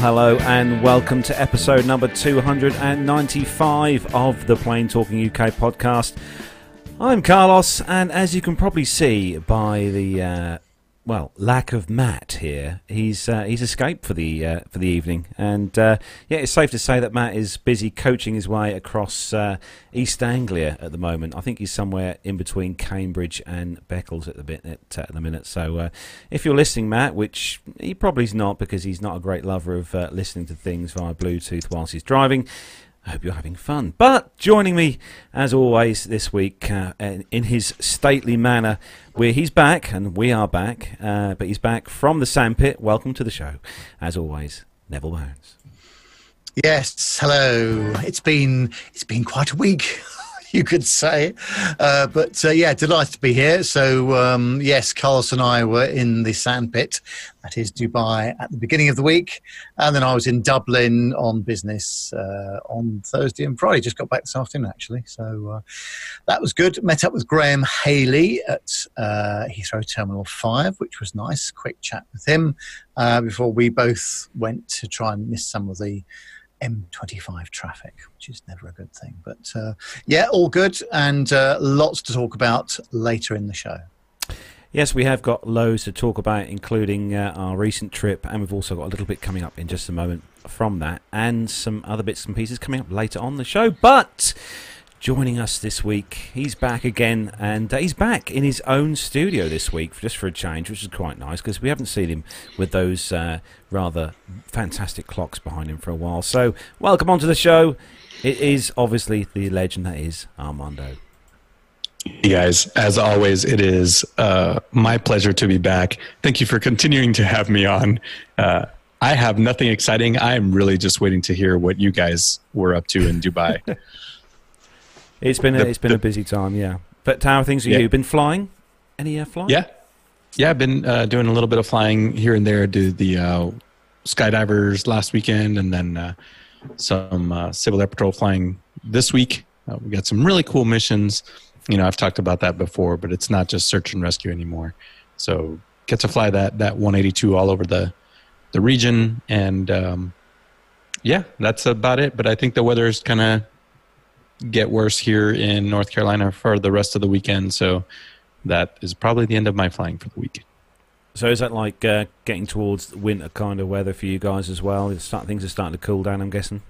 hello and welcome to episode number 295 of the Plane Talking UK podcast. I'm Carlos, and as you can probably see by the lack of Matt here, he's escaped for the evening, and it's safe to say that Matt is busy coaching his way across East Anglia at the moment. I think he's somewhere in between Cambridge and Beccles at the minute. So if you're listening, Matt, which he probably is not because he's not a great lover of listening to things via Bluetooth whilst he's driving, I hope you're having fun. But joining me, as always, this week in his stately manner, where he's back and we are back, but he's back from the sandpit. Welcome to the show, as always, Neville Bones. Yes, hello. It's been quite a week, you could say, but delighted to be here. So yes, Carlos and I were in the sandpit, that is Dubai, at the beginning of the week, and then I was in Dublin on business on Thursday and Friday. Just got back this afternoon, actually, so that was good. Met up with Graham Haley at Heathrow Terminal 5, which was nice. Quick chat with him before we both went to try and miss some of the M25 traffic, which is never a good thing, but all good, and lots to talk about later in the show. Yes, we have got loads to talk about, including our recent trip, and we've also got a little bit coming up in just a moment from that, and some other bits and pieces coming up later on the show. But joining us this week, he's back again, and he's back in his own studio this week, just for a change, which is quite nice, because we haven't seen him with those rather fantastic clocks behind him for a while. So welcome onto the show. It is obviously the legend that is Armando. You guys, as always, it is my pleasure to be back. Thank you for continuing to have me on. I have nothing exciting. I am really just waiting to hear what you guys were up to in Dubai. It's been a busy time, yeah. But how are things with you? Been flying? Any flying? Yeah. I've been doing a little bit of flying here and there. Do the skydivers last weekend, and then some Civil Air Patrol flying this week. We got some really cool missions. You know, I've talked about that before, but it's not just search and rescue anymore. So get to fly that 182 all over the region, and that's about it. But I think the weather is kind of get worse here in North Carolina for the rest of the weekend, so that is probably the end of my flying for the week. So is that like getting towards winter kind of weather for you guys as well? Things are starting to cool down, I'm guessing.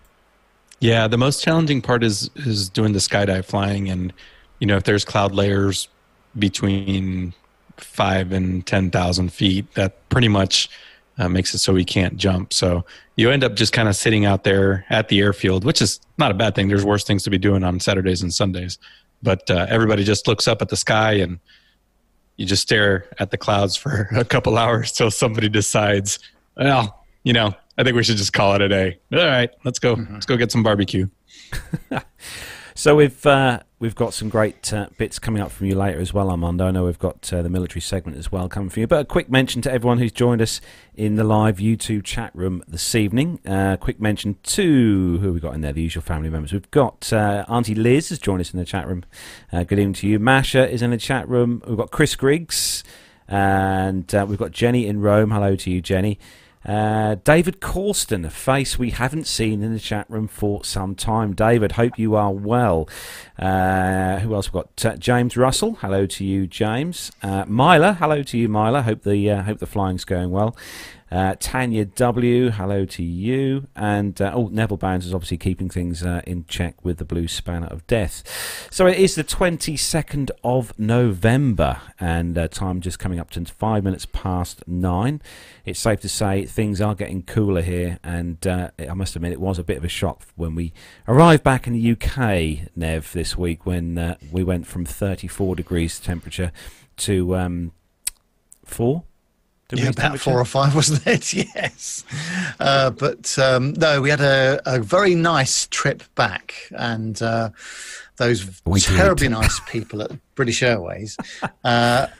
Yeah, the most challenging part is doing the skydive flying, and you know, if there's cloud layers between 5,000 and 10,000 feet, that pretty much makes it so we can't jump. So you end up just kind of sitting out there at the airfield, which is not a bad thing. There's worse things to be doing on Saturdays and Sundays. But everybody just looks up at the sky, and you just stare at the clouds for a couple hours till somebody decides, well, you know, I think we should just call it a day. All right, let's go. Mm-hmm. Let's go get some barbecue. So we've got some great bits coming up from you later as well, Armando. I know we've got the military segment as well coming from you. But a quick mention to everyone who's joined us in the live YouTube chat room this evening. Quick mention to who we got in there, the usual family members. We've got Auntie Liz has joined us in the chat room. Good evening to you. Masha is in the chat room. We've got Chris Griggs, and we've got Jenny in Rome. Hello to you, Jenny. David Corsten, a face we haven't seen in the chat room for some time. David, hope you are well. Who else we've got? James Russell, hello to you, James. Myla, hello to you, Myla. Hope the flying's going well. Tanya W, hello to you. And Neville Bones is obviously keeping things in check with the blue spanner of death. So it is the 22nd of November, and time just coming up to 9:05. It's safe to say things are getting cooler here, and I must admit it was a bit of a shock when we arrived back in the UK, Nev, this week, when we went from 34 degrees temperature to 4. About 4 or 5, wasn't it? Yes. But we had a very nice trip back, and those terribly nice people at British Airways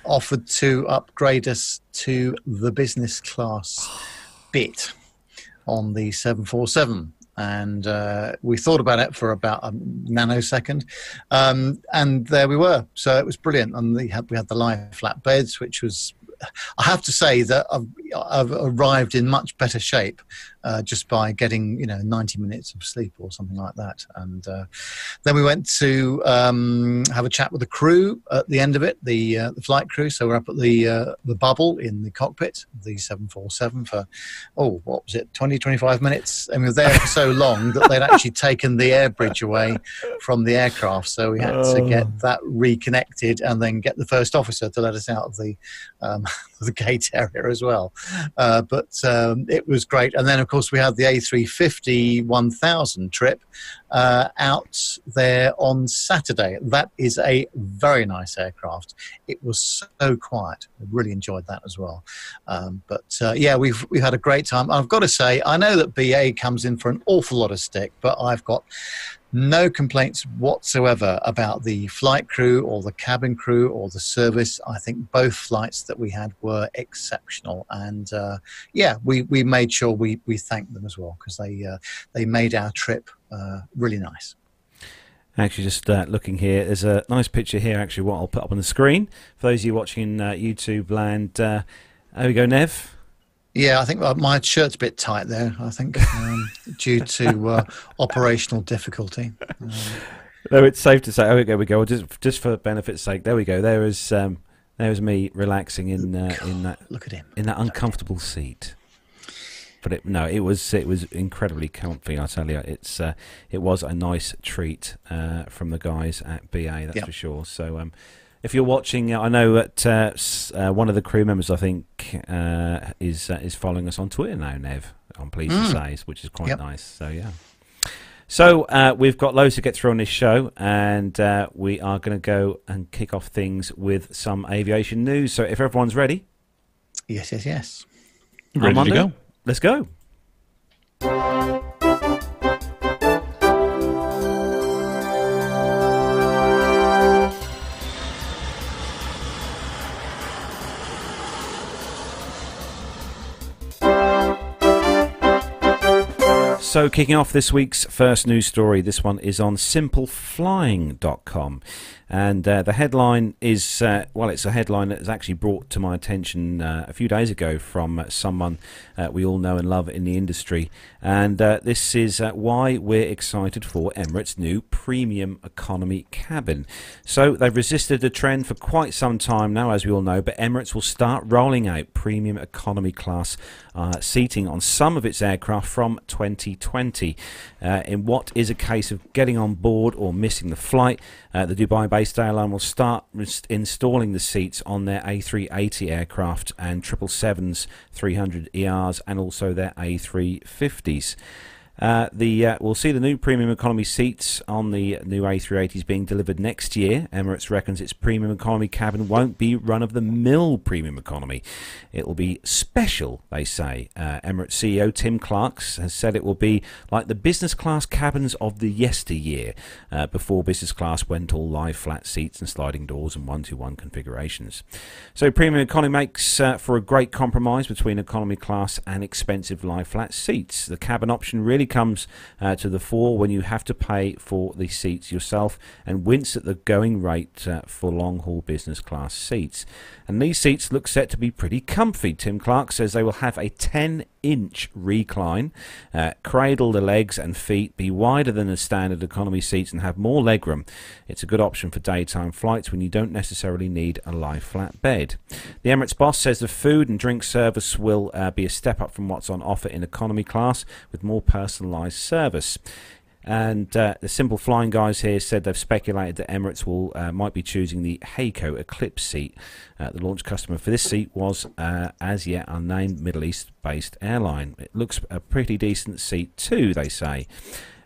offered to upgrade us to the business class bit on the 747. And we thought about it for about a nanosecond, and there we were. So it was brilliant. And we had the live flat beds, which was, I have to say that I've arrived in much better shape just by getting, 90 minutes of sleep or something like that. And then we went to have a chat with the crew at the end of it, the flight crew. So we're up at the bubble in the cockpit, the 747 for, oh, what was it, 20, 25 minutes? And we were there for so long that they'd actually taken the air bridge away from the aircraft. So we had to get that reconnected and then get the first officer to let us out of the gate area as well. But it was great. And then, of course, we had the A350-1000 trip out there on Saturday. That is a very nice aircraft. It was so quiet. I really enjoyed that as well. Yeah, we've had a great time. I've got to say, I know that BA comes in for an awful lot of stick, but I've got no complaints whatsoever about the flight crew or the cabin crew or the service. I think both flights that we had were exceptional. And yeah, we made sure we thanked them as well, because they made our trip really nice. Actually, just looking here, there's a nice picture here, actually, what I'll put up on the screen for those of you watching YouTube. And there we go, Nev. Yeah, I think my shirt's a bit tight there, I think, due to operational difficulty. No, it's safe to say. Oh, there we go. Just for benefit's sake, there we go. There is me relaxing in that. Look at him in that uncomfortable seat. But it was incredibly comfy. I tell you, it was a nice treat from the guys at BA. That's for sure. So. If you're watching, I know that one of the crew members, I think, is following us on Twitter now, Nev, I'm pleased to say, which is quite nice. So, yeah. So, we've got loads to get through on this show, and we are going to go and kick off things with some aviation news. So, if everyone's ready. Yes, yes, yes. Ready to go. Let's go. So kicking off this week's first news story, this one is on simpleflying.com, and the headline is, well, it's a headline that was actually brought to my attention a few days ago from someone we all know and love in the industry, and this is why we're excited for Emirates' new premium economy cabin. So they've resisted the trend for quite some time now, as we all know, but Emirates will start rolling out premium economy class seating on some of its aircraft from 2020. In what is a case of getting on board or missing the flight, the Dubai-based airline will start installing the seats on their A380 aircraft and 777s, 300ERs, and also their A350s. We'll see the new premium economy seats on the new A380s being delivered next year. Emirates reckons its premium economy cabin won't be run-of-the-mill premium economy. It will be special, they say. Emirates CEO Tim Clark has said it will be like the business class cabins of the yesteryear, before business class went all live flat seats and sliding doors and 1-to-1 configurations. So premium economy makes for a great compromise between economy class and expensive live flat seats. The cabin option really comes to the fore when you have to pay for the seats yourself and wince at the going rate for long-haul business class seats. And these seats look set to be pretty comfy. Tim Clark says they will have a 10-inch recline, cradle the legs and feet, be wider than the standard economy seats and have more legroom. It's a good option for daytime flights when you don't necessarily need a live flat bed. The Emirates boss says the food and drink service will be a step up from what's on offer in economy class, with more personalised service. And the Simple Flying guys here said they've speculated that Emirates might be choosing the Heiko Eclipse seat. The launch customer for this seat was as yet unnamed Middle East-based airline. It looks a pretty decent seat too, they say.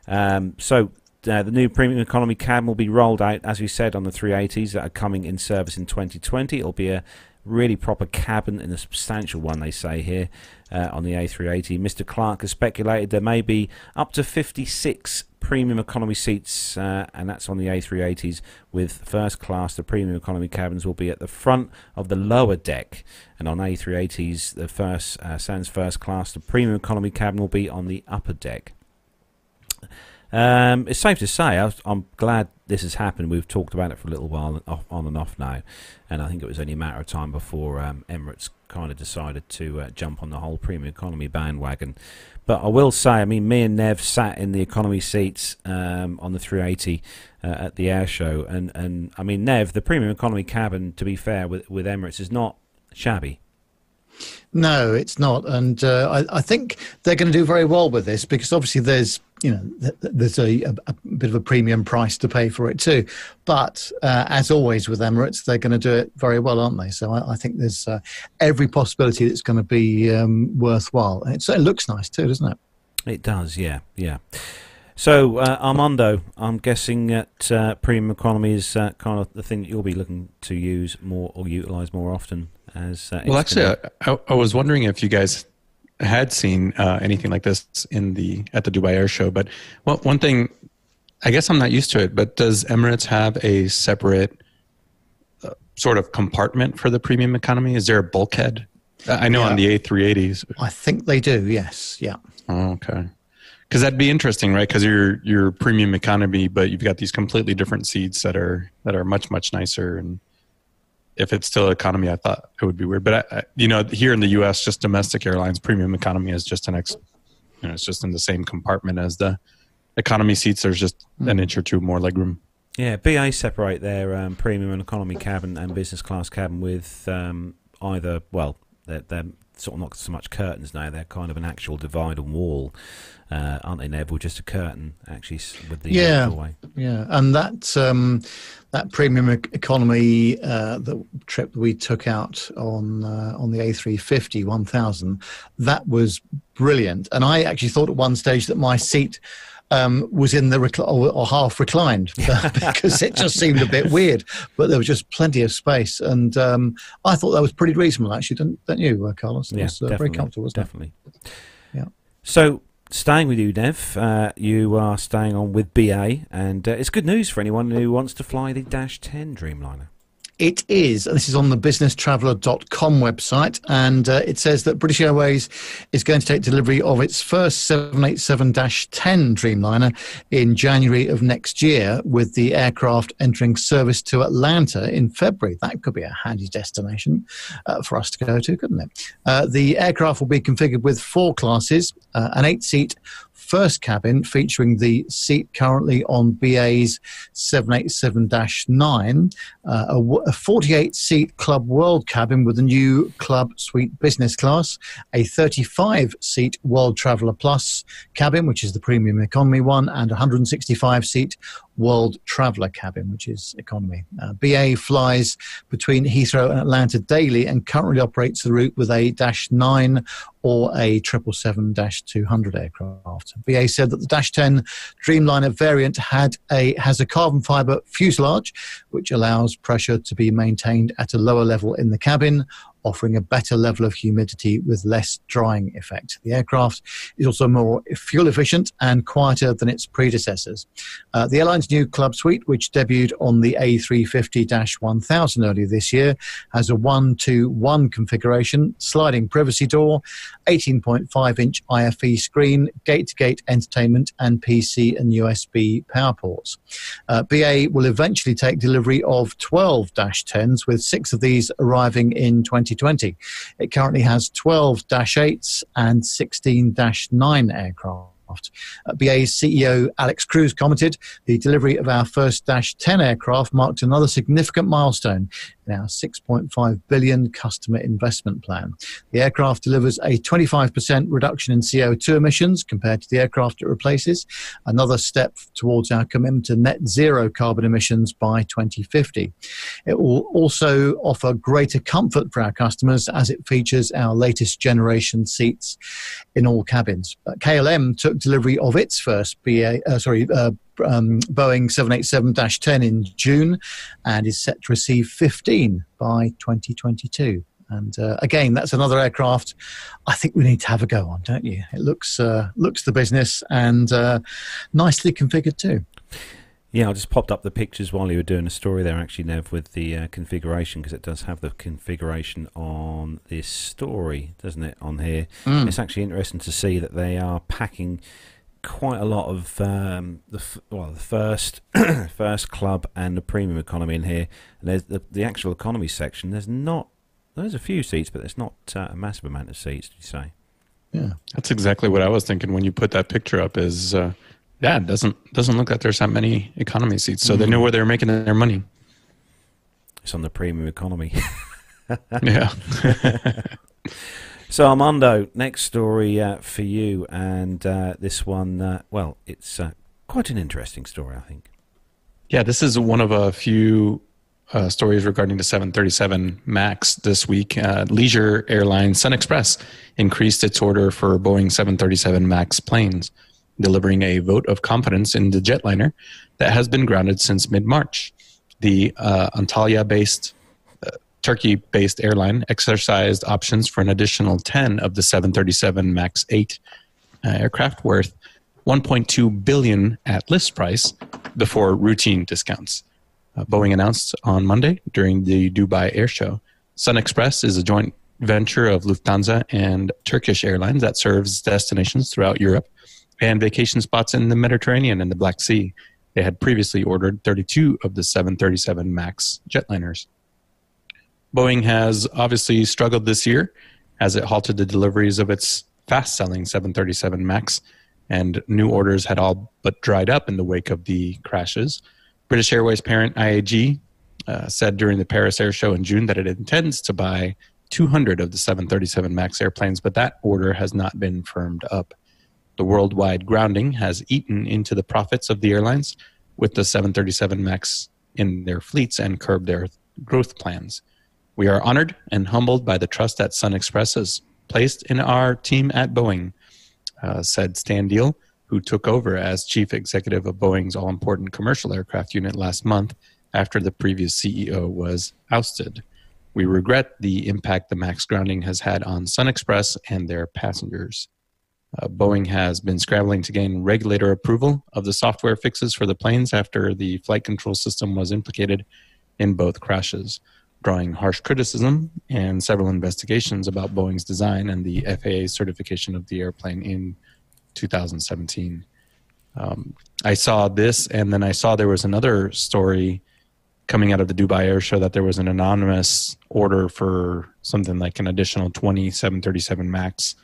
The new premium economy cabin will be rolled out, as we said, on the 380s that are coming in service in 2020. It'll be a really proper cabin and a substantial one, they say here, on the A380. Mr. Clark has speculated there may be up to 56 premium economy seats, and that's on the A380s. With first class, the premium economy cabins will be at the front of the lower deck, and on A380s, the first class, the premium economy cabin will be on the upper deck. It's safe to say I'm glad this has happened. We've talked about it for a little while, on and off now, and I think it was only a matter of time before Emirates kind of decided to jump on the whole premium economy bandwagon. But I will say, I mean, me and Nev sat in the economy seats on the 380 at the air show, and I mean, Nev, the premium economy cabin, to be fair, with Emirates is not shabby. No, it's not, and I think they're going to do very well with this, because obviously there's, you know, there's a bit of a premium price to pay for it too. But as always with Emirates, they're going to do it very well, aren't they? So I think there's every possibility that's going to be worthwhile. And it certainly looks nice too, doesn't it? It does, yeah, yeah. So Armando, I'm guessing that premium economy is kind of the thing that you'll be looking to use more or utilise more often. As well, actually, I was wondering if you guys had seen anything like this at the Dubai Air Show. But one thing, I guess I'm not used to it, but does Emirates have a separate sort of compartment for the premium economy? Is there a bulkhead? I know, yeah. On the A380s. I think they do, yes. Yeah. Oh, okay. Because that'd be interesting, right? Because you're premium economy, but you've got these completely different seats that are much, much nicer. And if it's still economy, I thought it would be weird. But you know, here in the U.S., just domestic airlines, premium economy is just you know, it's just in the same compartment as the economy seats. There's just an inch or two more legroom. Yeah, BA separate their premium and economy cabin and business class cabin with either, well, they're sort of not so much curtains now. They're kind of an actual divide and wall, aren't they, Neville? Just a curtain, actually, with the doorway. Yeah, and that premium economy the trip that we took out on the A350-1000, that was brilliant. And I actually thought at one stage that my seat was in the or half reclined because it just seemed a bit weird, but there was just plenty of space, and I thought that was pretty reasonable, actually, didn't you, Carlos? It was very comfortable, wasn't it? Yeah. So staying with you, Dev, you are staying on with BA, and it's good news for anyone who wants to fly the Dash 10 Dreamliner. It is. This is on the businesstraveller.com website, and it says that British Airways is going to take delivery of its first 787-10 Dreamliner in January of next year, with the aircraft entering service to Atlanta in February. That could be a handy destination for us to go to, couldn't it? The aircraft will be configured with four classes, an 8-seat first cabin featuring the seat currently on BA's 787-9, a 48-seat Club World cabin with a new Club Suite business class, a 35-seat World Traveller Plus cabin, which is the premium economy one, and a 165-seat World Traveller cabin, which is economy. BA flies between Heathrow and Atlanta daily and currently operates the route with a Dash 9 or a 777-200 aircraft. BA said that the Dash 10 Dreamliner variant has a carbon fibre fuselage, which allows pressure to be maintained at a lower level in the cabin, offering a better level of humidity with less drying effect. The aircraft is also more fuel efficient and quieter than its predecessors. The airline's new Club Suite, which debuted on the A350-1000 earlier this year, has a 1-2-1 configuration, sliding privacy door, 18.5-inch IFE screen, gate-to-gate entertainment, and PC and USB power ports. BA will eventually take delivery of 12 Dash 10s, with 6 of these arriving in 2020. It currently has 12 Dash 8s and 16 Dash 9 aircraft. BA's CEO Alex Cruz commented, "The delivery of our first Dash 10 aircraft marked another significant milestone in our $6.5 billion customer investment plan. The aircraft delivers a 25% reduction in CO2 emissions compared to the aircraft it replaces, another step towards our commitment to net zero carbon emissions by 2050. It will also offer greater comfort for our customers as it features our latest generation seats in all cabins." KLM took delivery of its first Boeing 787-10 in June and is set to receive 15 by 2022. And again, that's another aircraft I think we need to have a go on, don't you? It looks the business and nicely configured too. Yeah, I just popped up the pictures while you were doing a story there, actually, Nev, with the configuration, because it does have the configuration on this story, doesn't it, on here. It's actually interesting to see that they are packing quite a lot of the first first club and the premium economy in here. And there's the actual economy section. There's not. There's a few seats, but there's not a massive amount of seats. Did you say? Yeah, that's exactly what I was thinking when you put that picture up. Is yeah, it doesn't look like there's that many economy seats. So they know where they're making their money. It's on the premium economy. Yeah. So Armando, next story for you, and this one, well, it's quite an interesting story, I think. Yeah, this is one of a few stories regarding the 737 MAX this week. Leisure airline Sun Express increased its order for Boeing 737 MAX planes, delivering a vote of confidence in the jetliner that has been grounded since mid-March. The Antalya-based Turkey-based airline exercised options for an additional 10 of the 737 MAX 8 aircraft worth $1.2 billion at list price before routine discounts. Boeing announced on Monday during the Dubai Air Show. Sun Express is a joint venture of Lufthansa and Turkish Airlines that serves destinations throughout Europe and vacation spots in the Mediterranean and the Black Sea. They had previously ordered 32 of the 737 MAX jetliners. Boeing has obviously struggled this year as it halted the deliveries of its fast-selling 737 MAX, and new orders had all but dried up in the wake of the crashes. British Airways parent IAG said during the Paris Air Show in June that it intends to buy 200 of the 737 MAX airplanes, but that order has not been firmed up. The worldwide grounding has eaten into the profits of the airlines with the 737 MAX in their fleets and curbed their growth plans. We are honored and humbled by the trust that Sun Express has placed in our team at Boeing, said Stan Deal, who took over as chief executive of Boeing's all-important commercial aircraft unit last month after the previous CEO was ousted. We regret the impact the MAX grounding has had on Sun Express and their passengers. Boeing has been scrambling to gain regulator approval of the software fixes for the planes after the flight control system was implicated in both crashes, drawing harsh criticism and several investigations about Boeing's design and the FAA certification of the airplane in 2017. I saw this, and then I saw there was another story coming out of the Dubai Air Show that there was an anonymous order for something like an additional 20 737 MAX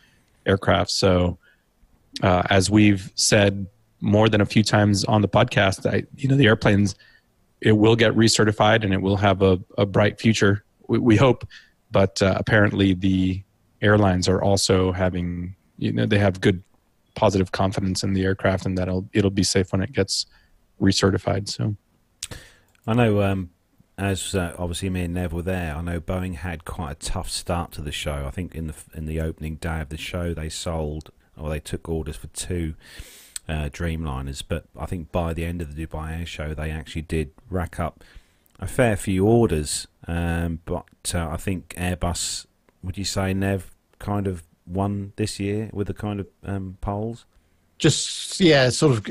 aircraft. So as we've said more than a few times on the podcast, the airplanes, it will get recertified and it will have a bright future, we hope. But apparently the airlines are also having, they have good positive confidence in the aircraft and that it'll be safe when it gets recertified. So I know, as obviously me and Nev were there, I know Boeing had quite a tough start to the show. I think in the opening day of the show, they took orders for two Dreamliners, but I think by the end of the Dubai Air Show they actually did rack up a fair few orders, but I think Airbus, would you say, Nev, kind of won this year with the kind of polls? Just, yeah, it sort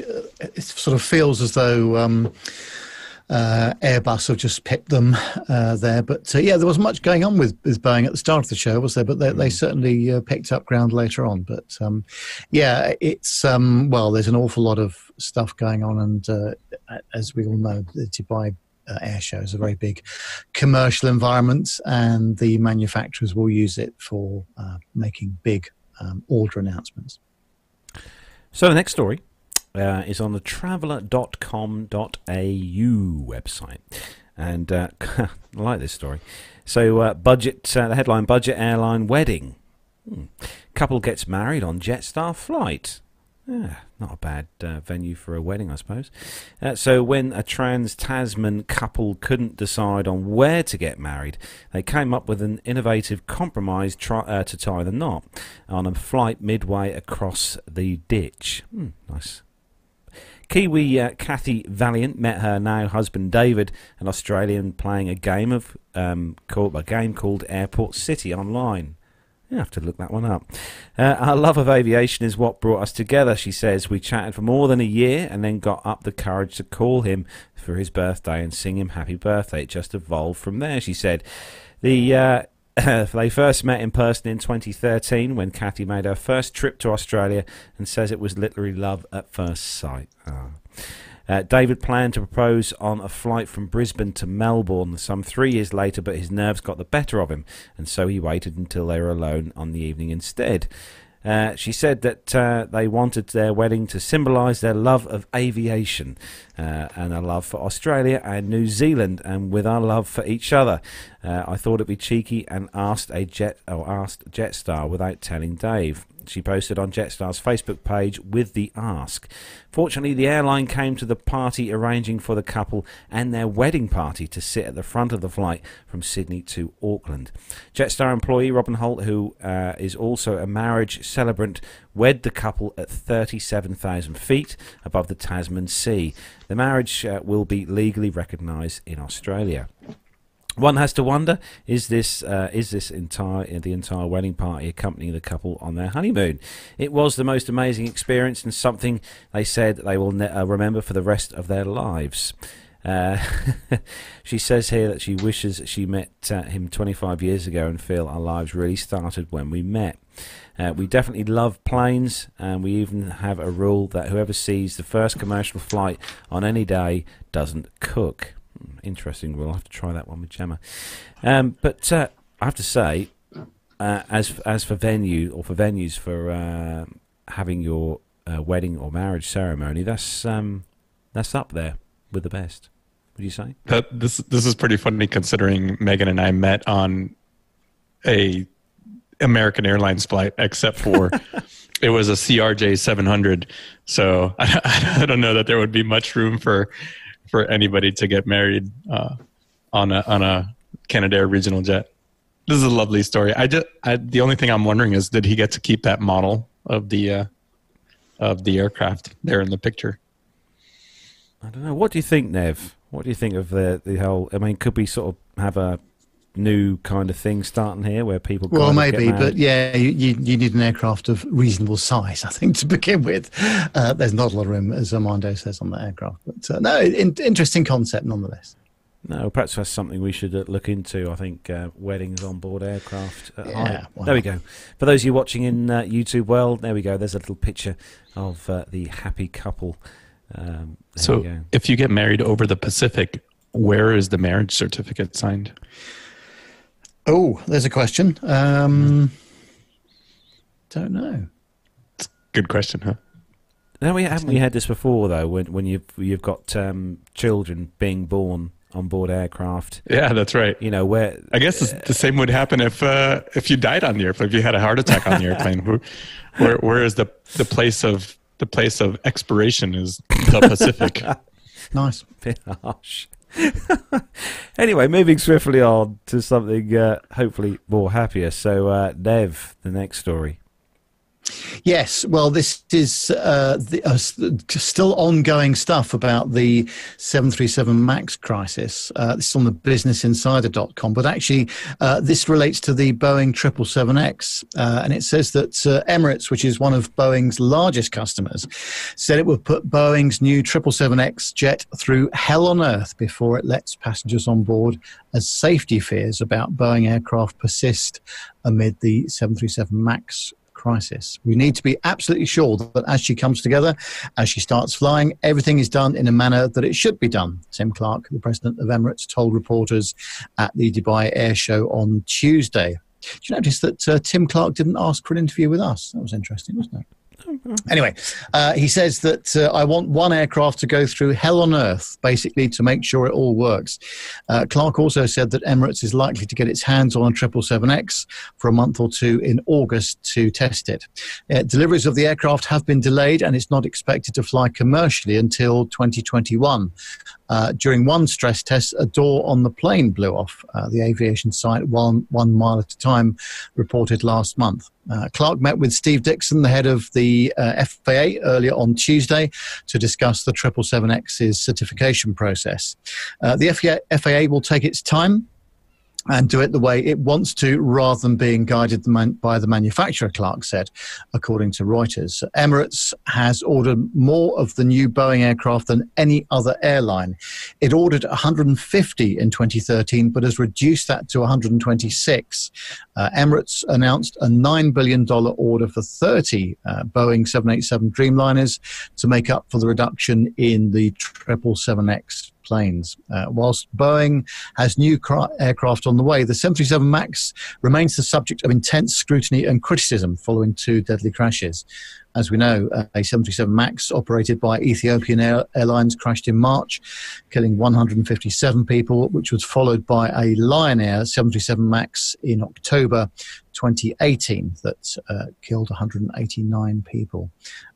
of feels as though Airbus have just pipped them there, but yeah, there wasn't much going on with Boeing at the start of the show, was there? But they certainly picked up ground later on. But yeah, it's well, there's an awful lot of stuff going on, and as we all know, the Dubai Air Show is a very big commercial environment, and the manufacturers will use it for making big order announcements. So the next story is on the traveller.com.au website, and I like this story. So the headline, budget airline wedding. Couple gets married on Jetstar flight. Not a bad venue for a wedding, I suppose. So when a trans-Tasman couple couldn't decide on where to get married, they came up with an innovative compromise to tie the knot on a flight midway across the ditch. Nice. Kiwi Kathy Valiant met her now husband David, an Australian, playing a game called Airport City online. You have to look that one up. Our love of aviation is what brought us together, she says. We chatted for more than a year and then got up the courage to call him for his birthday and sing him happy birthday. It just evolved from there, she said. The They first met in person in 2013 when Cathy made her first trip to Australia and says it was literally love at first sight. Oh. David planned to propose on a flight from Brisbane to Melbourne some 3 years later, but his nerves got the better of him, and so he waited until they were alone on the evening instead. She said that they wanted their wedding to symbolise their love of aviation and a love for Australia and New Zealand, and with our love for each other. I thought it'd be cheeky and asked Jetstar without telling Dave. She posted on Jetstar's Facebook page with the ask. Fortunately, the airline came to the party, arranging for the couple and their wedding party to sit at the front of the flight from Sydney to Auckland. Jetstar employee Robin Holt, who is also a marriage celebrant, wed the couple at 37,000 feet above the Tasman Sea. The marriage will be legally recognised in Australia. One has to wonder: is the entire wedding party accompanying the couple on their honeymoon? It was the most amazing experience and something they said they will remember for the rest of their lives. She says here that she wishes she met him 25 years ago and feel our lives really started when we met. We definitely love planes, and we even have a rule that whoever sees the first commercial flight on any day doesn't cook. Interesting. We'll have to try that one with Gemma. But I have to say, as for venues for having your wedding or marriage ceremony, that's up there with the best. Would you say? This is pretty funny considering Megan and I met on a American Airlines flight, except for it was a CRJ 700. So I don't know that there would be much room for anybody to get married on a Canadair regional jet. This is a lovely story. The only thing I'm wondering is, did he get to keep that model of the aircraft there in the picture? I don't know. What do you think, Nev? What do you think of the whole? I mean, could we sort of have a new kind of thing starting here where people? Well, maybe, but yeah, you need an aircraft of reasonable size, I think, to begin with. There's not a lot of room, as Armando says, on that aircraft. But interesting concept nonetheless. No, perhaps that's something we should look into. I think weddings on board aircraft. There we go. For those of you watching in YouTube world, there we go. There's a little picture of the happy couple. So, if you get married over the Pacific, where is the marriage certificate signed? Oh, there's a question. Don't know. It's a good question, huh? No, haven't we had this before though? When you've got children being born on board aircraft. Yeah, that's right. You know, where I guess the same would happen if you died on the airplane, if you had a heart attack on the airplane. Where is the place of? The place of expiration is the Pacific. Nice. Bit harsh. Anyway, moving swiftly on to something hopefully more happier. So, Nev, the next story. Yes, well, this is still ongoing stuff about the 737 MAX crisis. This is on the businessinsider.com, but actually this relates to the Boeing 777X. And it says that Emirates, which is one of Boeing's largest customers, said it would put Boeing's new 777X jet through hell on earth before it lets passengers on board as safety fears about Boeing aircraft persist amid the 737 MAX crisis. We need to be absolutely sure that as she comes together, as she starts flying, everything is done in a manner that it should be done, Tim Clark, the president of Emirates, told reporters at the Dubai Air Show on Tuesday. Did you notice that Tim Clark didn't ask for an interview with us? That was interesting, wasn't it? Anyway, he says that I want one aircraft to go through hell on earth, basically, to make sure it all works. Clark also said that Emirates is likely to get its hands on a 777X for a month or two in August to test it. Deliveries of the aircraft have been delayed, and it's not expected to fly commercially until 2021. During one stress test, a door on the plane blew off. The aviation site, one mile at a time, reported last month. Clark met with Steve Dixon, the head of the FAA, earlier on Tuesday to discuss the 777X's certification process. The FAA will take its time and do it the way it wants to rather than being guided by the manufacturer, Clark said, according to Reuters. Emirates has ordered more of the new Boeing aircraft than any other airline. It ordered 150 in 2013, but has reduced that to 126. Emirates announced a $9 billion order for 30 Boeing 787 Dreamliners to make up for the reduction in the 777X planes. Whilst Boeing has new aircraft on the way, the 737 MAX remains the subject of intense scrutiny and criticism following two deadly crashes. As we know, a 737 MAX operated by Ethiopian Airlines crashed in March, killing 157 people, which was followed by a Lion Air 737 MAX in October 2018 that killed 189 people.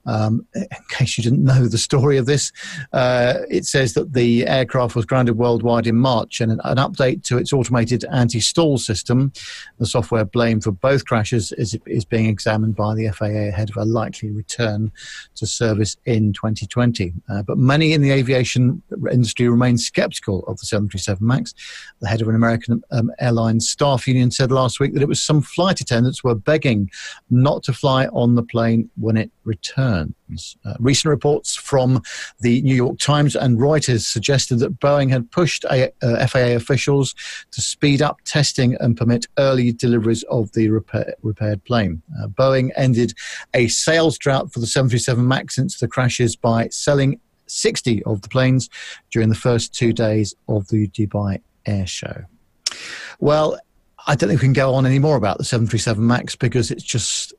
In case you didn't know the story of this, it says that the aircraft was grounded worldwide in March, and an update to its automated anti-stall system, the software blamed for both crashes, is being examined by the FAA ahead of a likely return to service in 2020. But many in the aviation industry remain sceptical of the 737 MAX. The head of an American Airlines staff union said last week that it was some flight attendants were begging not to fly on the plane when it returned. Recent reports from the New York Times and Reuters suggested that Boeing had pushed FAA officials to speed up testing and permit early deliveries of the repaired plane. Boeing ended a sales drought for the 737 MAX since the crashes by selling 60 of the planes during the first 2 days of the Dubai Air Show. Well, I don't think we can go on any more about the 737 MAX because it's just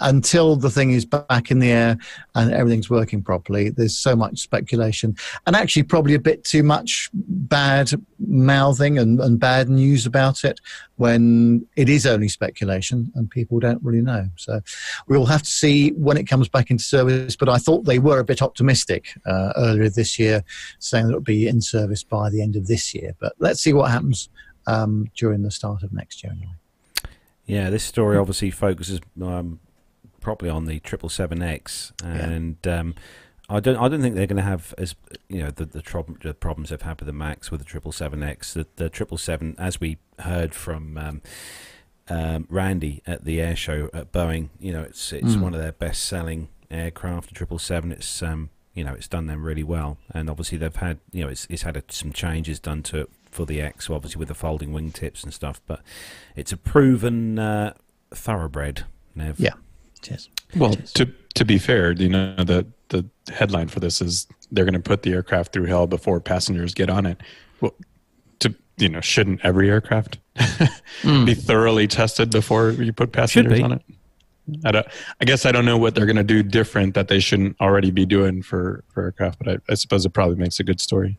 until the thing is back in the air and everything's working properly, there's so much speculation and actually probably a bit too much bad mouthing and bad news about it when it is only speculation and people don't really know. So we'll have to see when it comes back into service, but I thought they were a bit optimistic earlier this year saying that it'll be in service by the end of this year. But let's see what happens during the start of next year. Yeah, this story obviously focuses probably on the 777X, and yeah. I don't think they're going to have, as you know, the problems they've had with the Max, with the 777X, the 777, as we heard from Randy at the air show at Boeing. You know, it's one of their best selling aircraft, the 777. It's you know, it's done them really well, and obviously they've had, you know, it's had some changes done to it for the X, obviously with the folding wingtips and stuff, but it's a proven thoroughbred, Nev. Yeah, cheers. Well, cheers. To be fair, you know, the headline for this is they're going to put the aircraft through hell before passengers get on it. Well, shouldn't every aircraft be thoroughly tested before you put passengers on it? I guess I don't know what they're going to do different that they shouldn't already be doing for aircraft, but I suppose it probably makes a good story.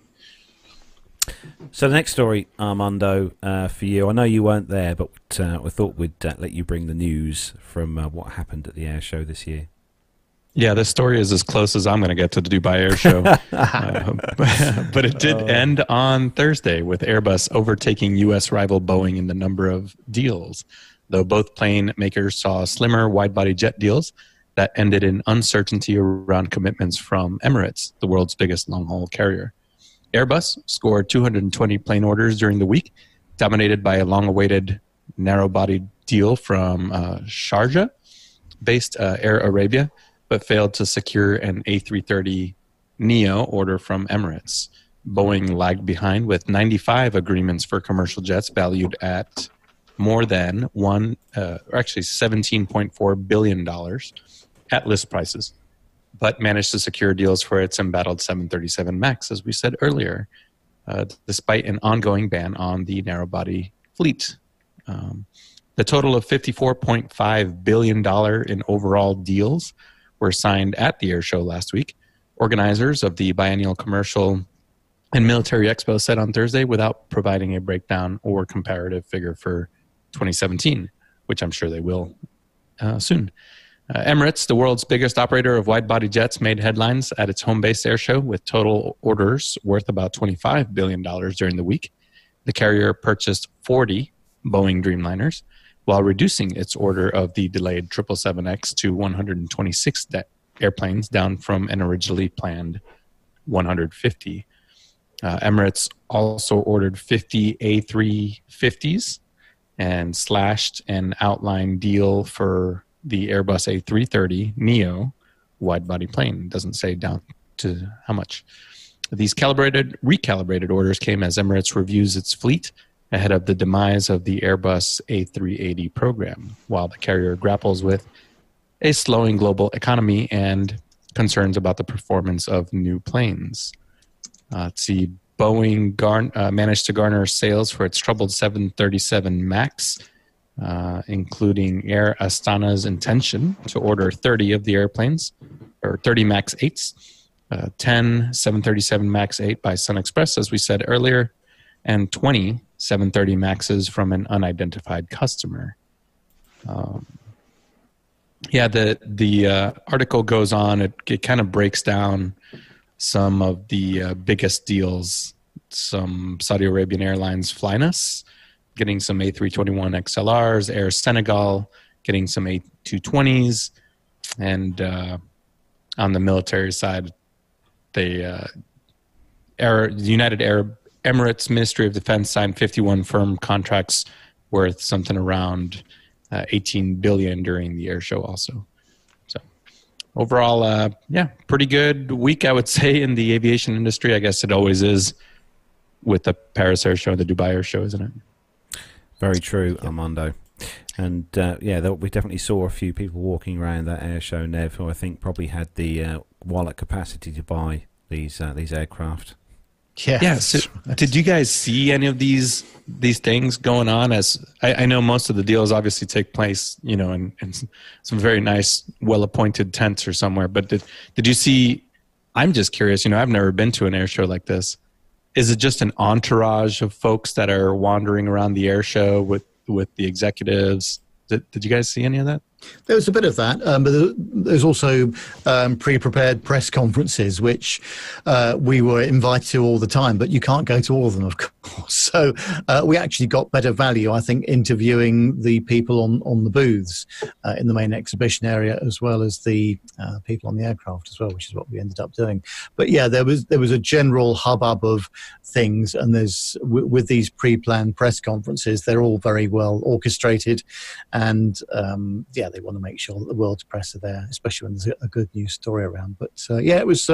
So the next story, Armando, for you. I know you weren't there, but I thought we'd let you bring the news from what happened at the air show this year. Yeah, this story is as close as I'm going to get to the Dubai Air Show. But it did end on Thursday with Airbus overtaking U.S. rival Boeing in the number of deals, though both plane makers saw slimmer wide-body jet deals that ended in uncertainty around commitments from Emirates, the world's biggest long-haul carrier. Airbus scored 220 plane orders during the week, dominated by a long-awaited narrow-bodied deal from Sharjah-based Air Arabia, but failed to secure an A330neo order from Emirates. Boeing lagged behind with 95 agreements for commercial jets valued at more than $17.4 billion at list prices, but managed to secure deals for its embattled 737 MAX, as we said earlier, despite an ongoing ban on the narrow-body fleet. The total of $54.5 billion in overall deals were signed at the air show last week. Organizers of the Biennial Commercial and Military Expo said on Thursday, without providing a breakdown or comparative figure for 2017, which I'm sure they will soon. Emirates, the world's biggest operator of wide-body jets, made headlines at its home-based air show with total orders worth about $25 billion during the week. The carrier purchased 40 Boeing Dreamliners while reducing its order of the delayed 777X to 126 airplanes, down from an originally planned 150. Emirates also ordered 50 A350s and slashed an outline deal for the Airbus A330 Neo wide-body plane. It doesn't say down to how much. These recalibrated orders came as Emirates reviews its fleet ahead of the demise of the Airbus A380 program, while the carrier grapples with a slowing global economy and concerns about the performance of new planes. Let's see, Boeing managed to garner sales for its troubled 737 MAX, including Air Astana's intention to order 30 of the airplanes, or 30 MAX 8s, 10 737 MAX 8 by Sun Express, as we said earlier, and 20 730 MAXs from an unidentified customer. The article goes on. It kind of breaks down some of the biggest deals. Some Saudi Arabian Airlines Flynus getting some A321 XLRs, Air Senegal getting some A220s, and on the military side, United Arab Emirates Ministry of Defense signed 51 firm contracts worth something around 18 billion during the air show also. So overall, pretty good week, I would say, in the aviation industry. I guess it always is with the Paris Air Show, the Dubai Air Show, isn't it? Very true, yeah. Armando. And we definitely saw a few people walking around that air show, Nev, who I think probably had the wallet capacity to buy these aircraft. Yes. Yeah. So did you guys see any of these things going on? As I know, most of the deals obviously take place, in some very nice, well-appointed tents or somewhere. But did you see? I'm just curious. I've never been to an air show like this. Is it just an entourage of folks that are wandering around the air show with the executives? Did you guys see any of that? There was a bit of that, but there's also pre-prepared press conferences, which we were invited to all the time, but you can't go to all of them, of course. So we actually got better value, I think, interviewing the people on the booths in the main exhibition area, as well as the people on the aircraft as well, which is what we ended up doing. But yeah, there was a general hubbub of things, and there's with these pre-planned press conferences, they're all very well orchestrated, and they want to make sure that the world's press are there, especially when there's a good news story around. But it was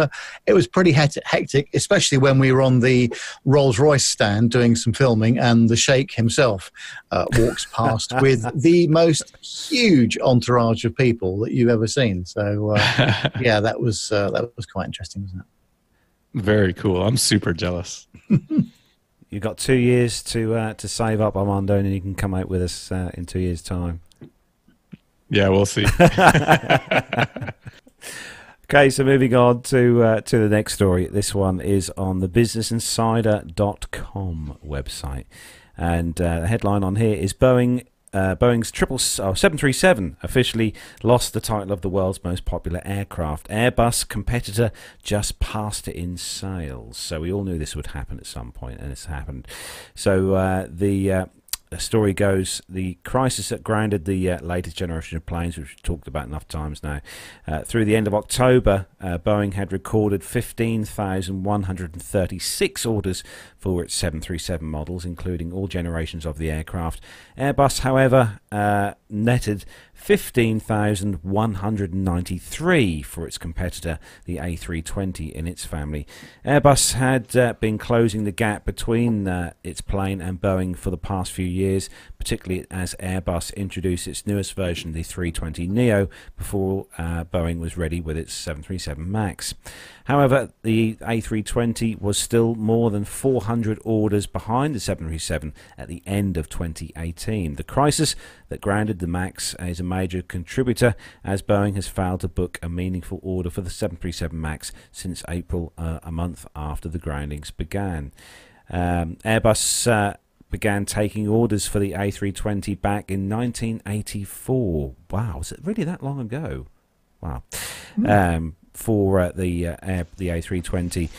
pretty hectic, especially when we were on the Rolls-Royce stand doing some filming, and the Sheikh himself walks past with the most huge entourage of people that you've ever seen. So that was quite interesting, wasn't it? Very cool. I'm super jealous. You've got 2 years to save up, Armando, and you can come out with us in 2 years' time. Yeah, we'll see. Okay, so moving on to the next story. This one is on the businessinsider.com website. And the headline on here is Boeing's 737 officially lost the title of the world's most popular aircraft. Airbus competitor just passed it in sales. So we all knew this would happen at some point, and it's happened. So the story goes, the crisis that grounded the latest generation of planes, which we've talked about enough times now, through the end of October, Boeing had recorded 15,136 orders for its 737 models, including all generations of the aircraft. Airbus, however, netted 15,193 for its competitor, the A320, in its family. Airbus had been closing the gap between its plane and Boeing for the past few years, particularly as Airbus introduced its newest version, the 320 Neo, before Boeing was ready with its 737 MAX. However, the A320 was still more than 400 orders behind the 737 at the end of 2018. The crisis that grounded the MAX is a major contributor, as Boeing has failed to book a meaningful order for the 737 MAX since April, a month after the groundings began. Airbus began taking orders for the A320 back in 1984. Wow, was it really that long ago? Wow. For the A320,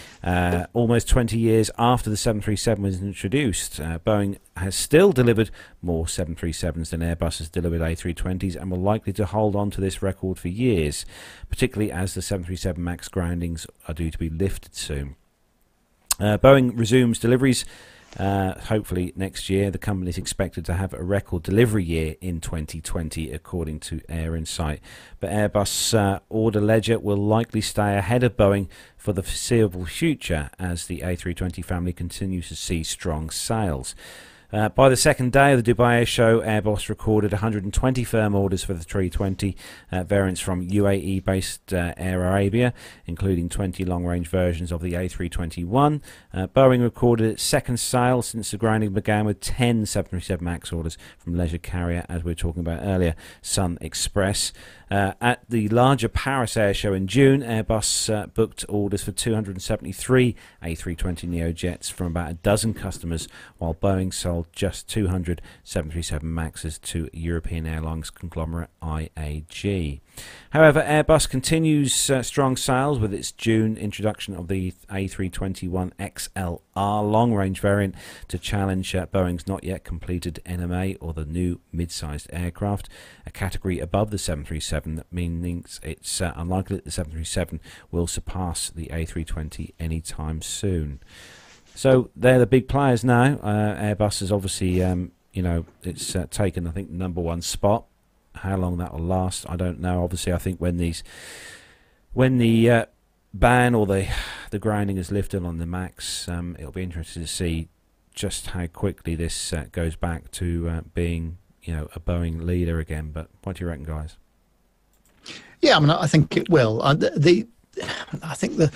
almost 20 years after the 737 was introduced, Boeing has still delivered more 737s than Airbus has delivered A320s, and will likely to hold on to this record for years, particularly as the 737 MAX groundings are due to be lifted soon. Boeing resumes deliveries. Hopefully next year. The company is expected to have a record delivery year in 2020, according to Air Insight. But Airbus order ledger will likely stay ahead of Boeing for the foreseeable future as the A320 family continues to see strong sales. By the second day of the Dubai Air Show, Airbus recorded 120 firm orders for the 320 variants from UAE-based Air Arabia, including 20 long-range versions of the A321. Boeing recorded its second sale since the grounding began with 10 737 MAX orders from leisure carrier, as we were talking about earlier, Sun Express. At the larger Paris Air Show in June, Airbus booked orders for 273 A320 Neo jets from about a dozen customers, while Boeing sold just 200 737 MAXs to European airlines conglomerate IAG. However, Airbus continues strong sales with its June introduction of the A321 XLR long-range variant to challenge Boeing's not yet completed NMA, or the new mid-sized aircraft, a category above the 737. That means it's unlikely that the 737 will surpass the A320 anytime soon. So they're the big players now. Airbus has obviously, it's taken, I think, the number one spot. How long that will last, I don't know. Obviously, I think when the ban or the grounding is lifted on the MAX, it'll be interesting to see just how quickly this goes back to being, a Boeing leader again. But what do you reckon, guys? Yeah, I think it will. I think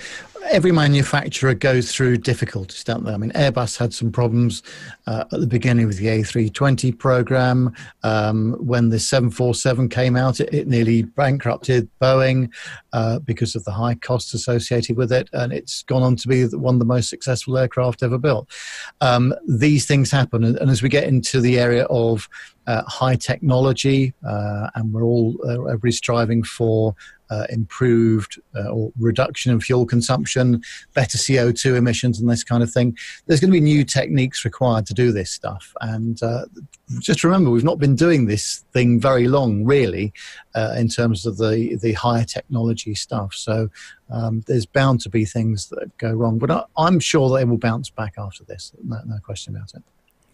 every manufacturer goes through difficulties, don't they? Airbus had some problems at the beginning with the A320 program. When the 747 came out, it nearly bankrupted Boeing because of the high costs associated with it, and it's gone on to be one of the most successful aircraft ever built. These things happen, and as we get into the area of high technology, and we're all everybody's striving for improved or reduction in fuel consumption, better CO2 emissions, and this kind of thing. There's going to be new techniques required to do this stuff, and just remember, we've not been doing this thing very long, really, in terms of the higher technology stuff. So there's bound to be things that go wrong, but I'm sure they will bounce back after this. No question about it.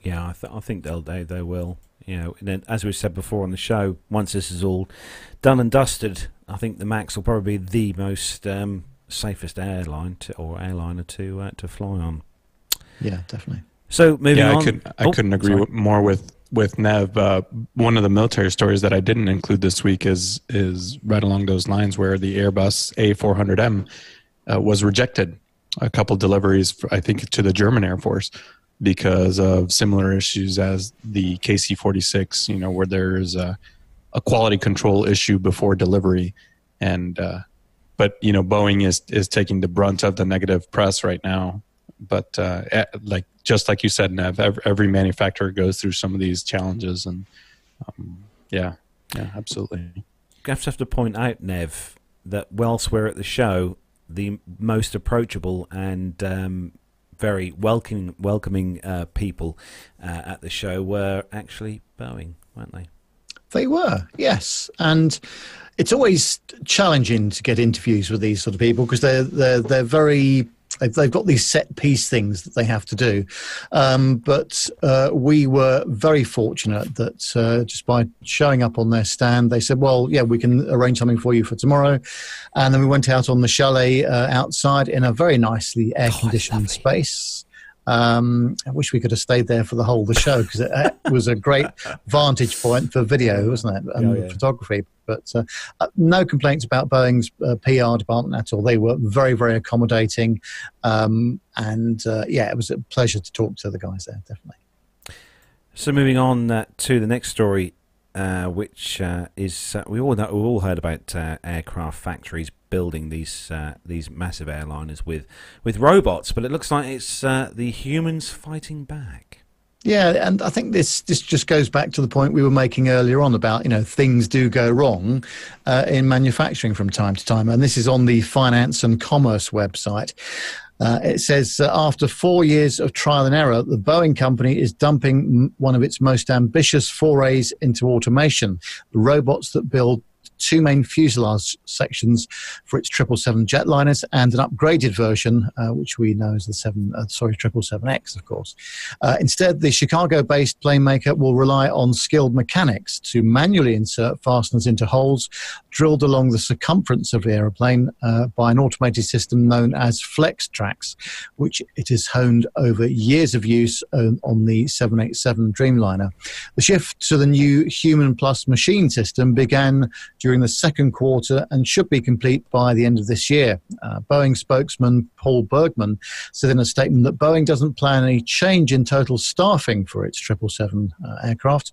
Yeah, I think they will. And then, as we said before on the show, once this is all done and dusted, I think the MAX will probably be the most safest airliner to fly on. Yeah, definitely. So moving on. I couldn't agree more with Nev. One of the military stories that I didn't include this week is right along those lines, where the Airbus A400M was rejected. A couple deliveries, I think, to the German Air Force, because of similar issues as the KC-46, where there is a quality control issue before delivery. And but Boeing is taking the brunt of the negative press right now. But just like you said, Nev, every manufacturer goes through some of these challenges. And yeah, absolutely. I have to point out, Nev, that whilst we're at the show, the most approachable and very welcoming people at the show were actually Boeing, weren't they? They were, yes. And it's always challenging to get interviews with these sort of people, because they're very... They've got these set piece things that they have to do. But we were very fortunate that just by showing up on their stand, they said, well, yeah, we can arrange something for you for tomorrow. And then we went out on the chalet outside in a very nicely air-conditioned space. I wish we could have stayed there for the whole of the show, because it was a great vantage point for video, wasn't it, and photography. But no complaints about Boeing's PR department at all. They were very, very accommodating. It was a pleasure to talk to the guys there, definitely. So moving on to the next story, which is we've all heard about aircraft factories building these massive airliners with robots, but it looks like it's the humans fighting back. Yeah, and I think this just goes back to the point we were making earlier on about, things do go wrong in manufacturing from time to time. And this is on the Finance and Commerce website. It says, after 4 years of trial and error, the Boeing company is dumping one of its most ambitious forays into automation, the robots that build two main fuselage sections for its 777 jetliners and an upgraded version, which we know as the 777X, of course. Instead, the Chicago-based plane maker will rely on skilled mechanics to manually insert fasteners into holes drilled along the circumference of the aeroplane by an automated system known as flex tracks, which it has honed over years of use on the 787 Dreamliner. The shift to the new human plus machine system began during the second quarter and should be complete by the end of this year. Boeing spokesman Paul Bergman said in a statement that Boeing doesn't plan any change in total staffing for its 777 aircraft,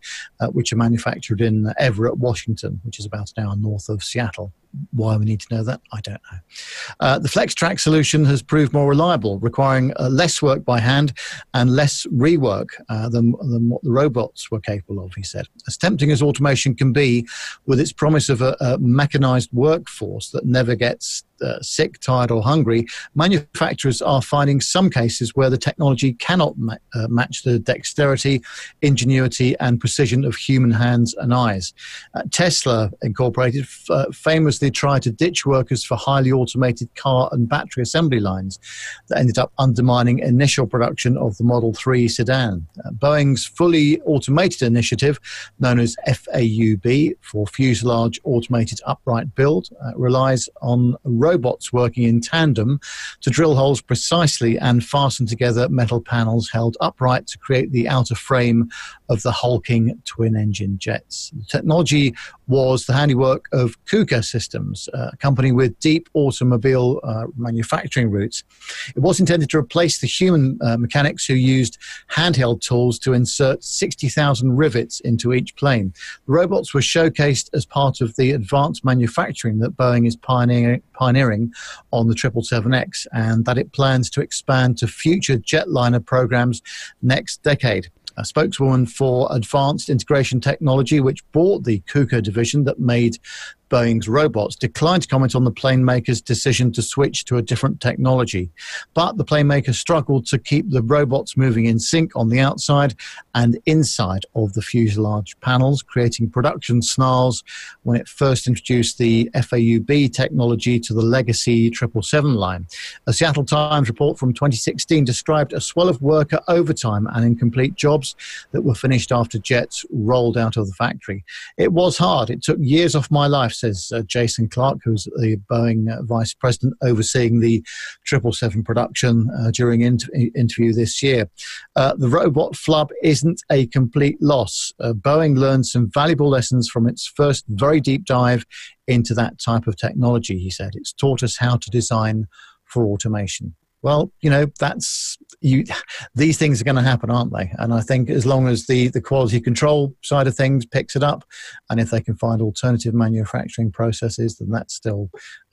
which are manufactured in Everett, Washington, which is about an hour north of Seattle. Why we need to know that, I don't know. The FlexTrack solution has proved more reliable, requiring less work by hand and less rework than what the robots were capable of, he said. As tempting as automation can be, with its promise of a mechanized workforce that never gets sick, tired or hungry, manufacturers are finding some cases where the technology cannot match the dexterity, ingenuity and precision of human hands and eyes. Tesla Incorporated famously tried to ditch workers for highly automated car and battery assembly lines that ended up undermining initial production of the Model 3 sedan. Boeing's fully automated initiative, known as FAUB, for Fuselage Automated Upright Build, relies on robots working in tandem to drill holes precisely and fasten together metal panels held upright to create the outer frame of the hulking twin-engine jets. The technology was the handiwork of KUKA Systems, a company with deep automobile manufacturing roots. It was intended to replace the human mechanics who used handheld tools to insert 60,000 rivets into each plane. The robots were showcased as part of the advanced manufacturing that Boeing is pioneering on the 777X, and that it plans to expand to future jetliner programs next decade. A spokeswoman for Advanced Integration Technology, which bought the KUKA division that made Boeing's robots, declined to comment on the plane maker's decision to switch to a different technology. But the plane maker struggled to keep the robots moving in sync on the outside and inside of the fuselage panels, creating production snarls when it first introduced the FAUB technology to the legacy 777 line. A Seattle Times report from 2016 described a swell of worker overtime and incomplete jobs that were finished after jets rolled out of the factory. It was hard. It took years off my life, says Jason Clark, who's the Boeing vice president overseeing the 777 production during an interview this year. The robot flub isn't a complete loss. Boeing learned some valuable lessons from its first very deep dive into that type of technology, he said. It's taught us how to design for automation. Well, you know, these things are going to happen, aren't they? And I think as long as the quality control side of things picks it up, and if they can find alternative manufacturing processes, then that's still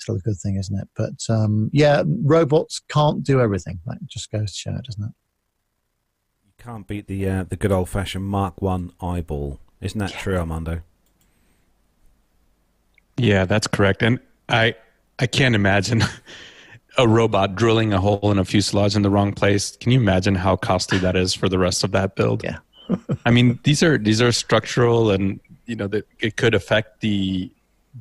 a good thing, isn't it? But yeah, robots can't do everything. That just goes to show it, doesn't it? You can't beat the good old fashioned Mark 1 eyeball, isn't that true, Armando? Yeah, that's correct, and I can't imagine. A robot drilling a hole in a fuselage in the wrong place. Can you imagine how costly that is for the rest of that build? Yeah. I mean, these are structural, and you know that it could affect the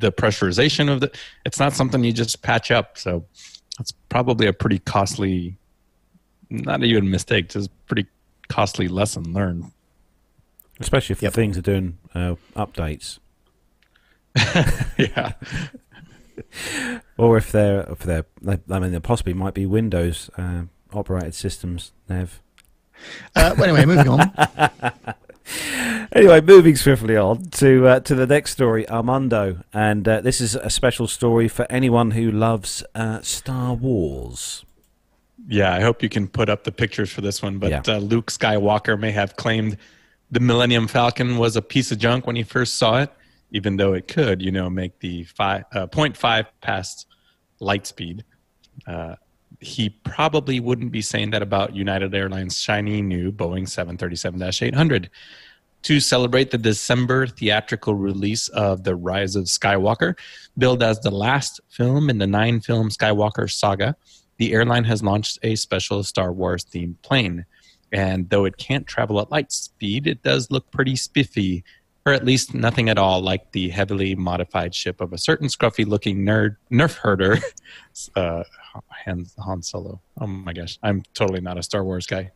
pressurization of the. It's not something you just patch up. So that's probably a pretty costly, not even a mistake, just pretty costly lesson learned. Especially if the things are doing updates. Yeah. Or they possibly might be Windows operated systems. Nev. Well, anyway, moving on. Anyway, moving swiftly on to the next story, Armando, and this is a special story for anyone who loves Star Wars. Yeah, I hope you can put up the pictures for this one. But yeah. Luke Skywalker may have claimed the Millennium Falcon was a piece of junk when he first saw it, even though it could, you know, make the 0.5 past light speed. He probably wouldn't be saying that about United Airlines' shiny new Boeing 737-800. To celebrate the December theatrical release of The Rise of Skywalker, billed as the last film in the 9-film Skywalker saga, the airline has launched a special Star Wars-themed plane. And though it can't travel at light speed, it does look pretty spiffy or at least nothing at all like the heavily modified ship of a certain scruffy-looking nerf herder, Han Solo. Oh my gosh, I'm totally not a Star Wars guy.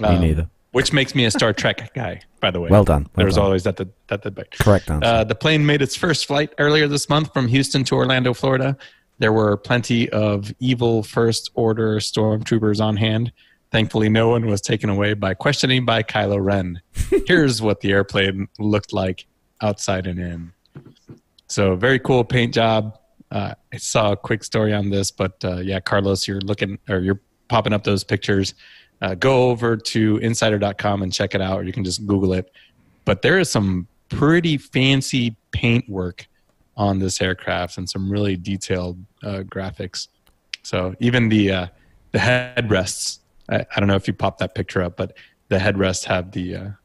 Me neither. Which makes me a Star Trek guy, by the way. Well done. There was always that debate. Correct answer. The plane made its first flight earlier this month from Houston to Orlando, Florida. There were plenty of evil First Order stormtroopers on hand. Thankfully, no one was taken away by questioning by Kylo Ren. Here's what the airplane looked like outside and in. So very cool paint job. I saw a quick story on this, but yeah, Carlos, you're popping up those pictures. Go over to insider.com and check it out, or you can just Google it. But there is some pretty fancy paint work on this aircraft and some really detailed graphics. So even the headrests, I don't know if you popped that picture up, but the headrests have the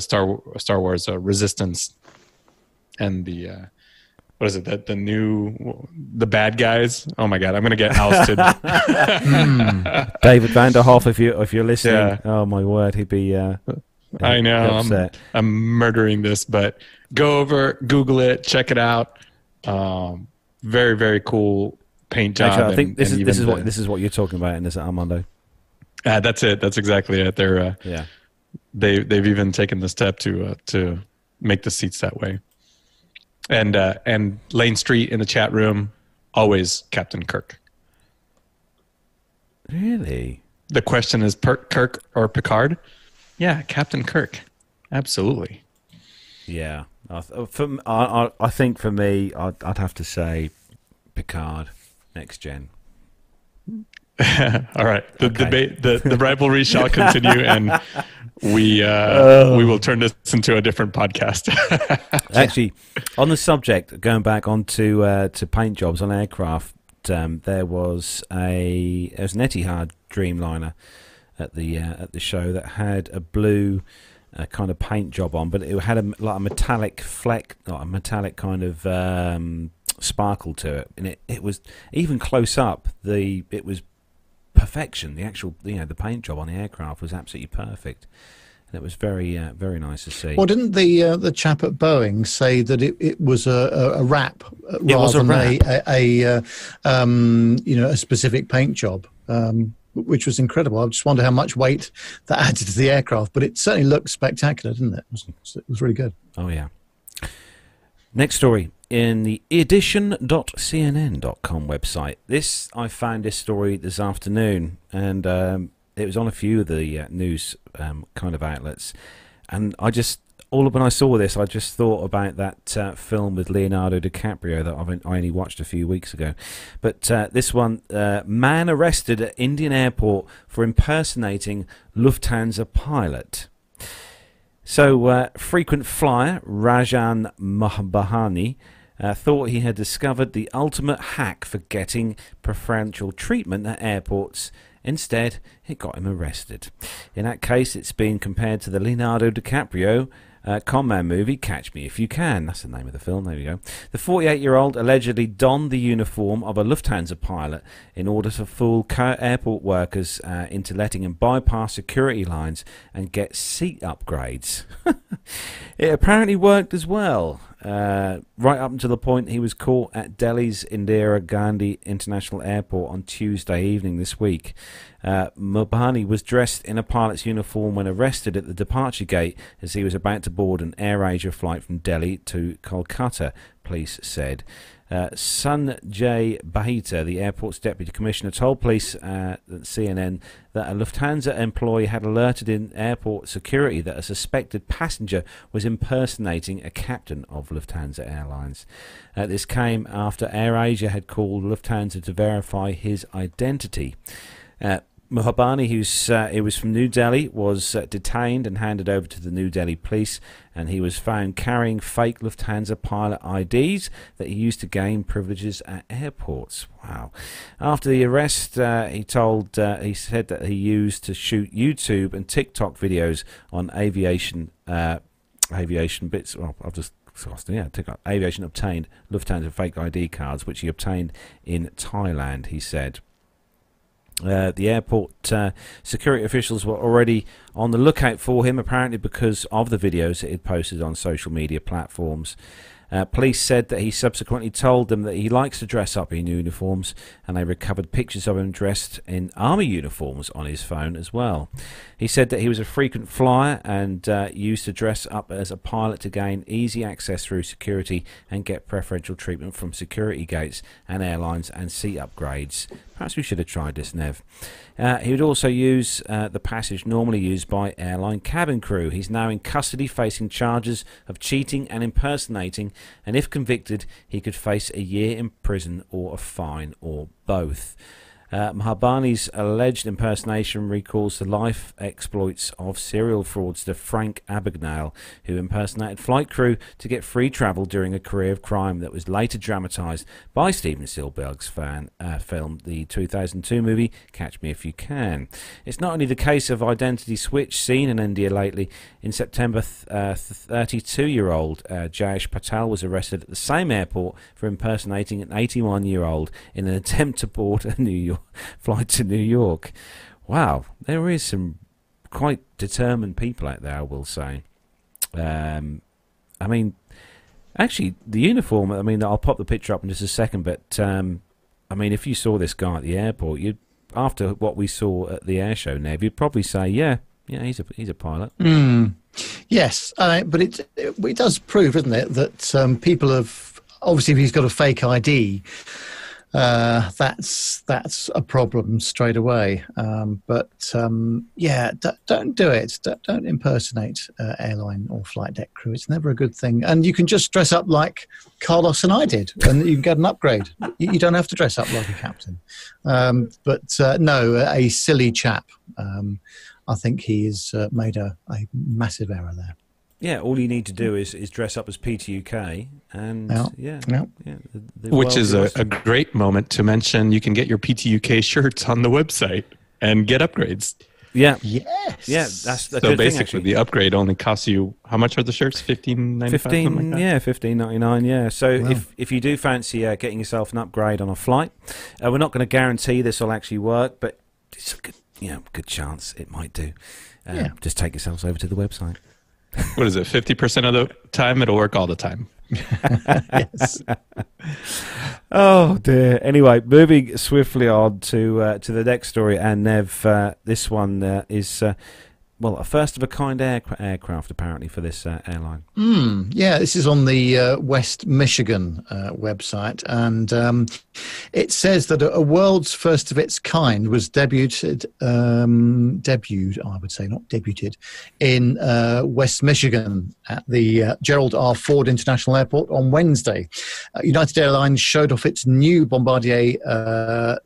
Star Wars Resistance and the what is it? The bad guys. Oh my God, I'm gonna get ousted. David Vanderhoff, if you're listening, yeah. Oh my word, he'd be. I know, upset. I'm murdering this, but go over, Google it, check it out. Very very cool paint job. Actually, I think this is what you're talking about in this, Armando. That's it. That's exactly it. They're they've even taken the step to make the seats that way. And Lane Street in the chat room, always Captain Kirk. Really? The question is Kirk or Picard? Yeah, Captain Kirk. Absolutely. Yeah. I think for me, I'd have to say Picard, Next Gen. All right. The debate, the rivalry shall continue, and we will turn this into a different podcast. Actually, on the subject, going back onto to paint jobs on aircraft, there was an Etihad Dreamliner at the show that had a blue kind of paint job on, but it had a metallic fleck, not a metallic kind of sparkle to it, and it was even close up. It was perfection. The actual, the paint job on the aircraft was absolutely perfect, and it was very, very nice to see. Well, didn't the chap at Boeing say that it was a wrap rather than a specific paint job, which was incredible. I just wonder how much weight that added to the aircraft, but it certainly looked spectacular, didn't it? It was really good. Oh yeah. Next story. In the edition.cnn.com website, I found this story this afternoon, and it was on a few of the news kind of outlets. And when I saw this, I just thought about that film with Leonardo DiCaprio that I only watched a few weeks ago. But this one, man arrested at Indian airport for impersonating Lufthansa pilot. So, frequent flyer Rajan Mahbahani thought he had discovered the ultimate hack for getting preferential treatment at airports. Instead, it got him arrested. In that case, it's been compared to the Leonardo DiCaprio con man movie Catch Me If You Can. That's the name of the film. There we go. The 48-year-old allegedly donned the uniform of a Lufthansa pilot in order to fool airport workers into letting him bypass security lines and get seat upgrades. It apparently worked as well, right up until the point he was caught at Delhi's Indira Gandhi International Airport on Tuesday evening this week. Mubhani was dressed in a pilot's uniform when arrested at the departure gate as he was about to board an AirAsia flight from Delhi to Kolkata, police said. Sanjay Bahita, the airport's deputy commissioner, told police at CNN that a Lufthansa employee had alerted in airport security that a suspected passenger was impersonating a captain of Lufthansa Airlines. This came after AirAsia had called Lufthansa to verify his identity. Mahabani, who was from New Delhi, was detained and handed over to the New Delhi police, and he was found carrying fake Lufthansa pilot IDs that he used to gain privileges at airports. Wow. After the arrest, he said that he used to shoot YouTube and TikTok videos on aviation bits. Well, I've just aviation obtained Lufthansa fake ID cards, which he obtained in Thailand, he said. The airport security officials were already on the lookout for him, apparently because of the videos that he'd posted on social media platforms. Police said that he subsequently told them that he likes to dress up in uniforms, and they recovered pictures of him dressed in army uniforms on his phone as well. He said that he was a frequent flyer and used to dress up as a pilot to gain easy access through security and get preferential treatment from security gates and airlines and seat upgrades. Perhaps we should have tried this, Nev. He would also use the passage normally used by airline cabin crew. He's now in custody facing charges of cheating and impersonating, and if convicted, he could face a year in prison or a fine or both. Mahbani's alleged impersonation recalls the life exploits of serial fraudster Frank Abagnale, who impersonated flight crew to get free travel during a career of crime that was later dramatised by Steven Spielberg's film, the 2002 movie Catch Me If You Can. It's not only the case of identity switch seen in India lately. In September, 32-year-old Jayesh Patel was arrested at the same airport for impersonating an 81-year-old in an attempt to board a New York flight to New York. Wow, there is some quite determined people out there, I will say. I mean, actually, the uniform, I mean, I'll pop the picture up in just a second, but I mean, if you saw this guy at the airport, you'd, after what we saw at the air show, Nev, you'd probably say, yeah, he's a pilot. Mm. Yes, but it does prove, doesn't it, that people have, obviously, if he's got a fake ID, that's a problem straight away. Yeah, don't do it. Don't impersonate airline or flight deck crew. It's never a good thing. And you can just dress up like Carlos and I did, and you can get an upgrade. You don't have to dress up like a captain. No, a silly chap. I think he has made a massive error there. Yeah, all you need to do is dress up as PTUK, and which is a great moment to mention. You can get your PTUK shirts on the website and get upgrades. Yeah, yes, yeah. That's the so good basically thing, the upgrade only costs you. How much are the shirts? $15.95. Like yeah, $15.99. Yeah. So wow. If you do fancy getting yourself an upgrade on a flight, we're not going to guarantee this will actually work, but it's a good chance it might do. Just take yourselves over to the website. What is it, 50% of the time? It'll work all the time. Yes. Oh, dear. Anyway, moving swiftly on to the next story. And, Nev, this one is... well, a first-of-a-kind aircraft, apparently, for this airline. Mm, yeah, this is on the West Michigan website, and it says that a world's first of its kind was debuted in West Michigan at the Gerald R. Ford International Airport on Wednesday. United Airlines showed off its new Bombardier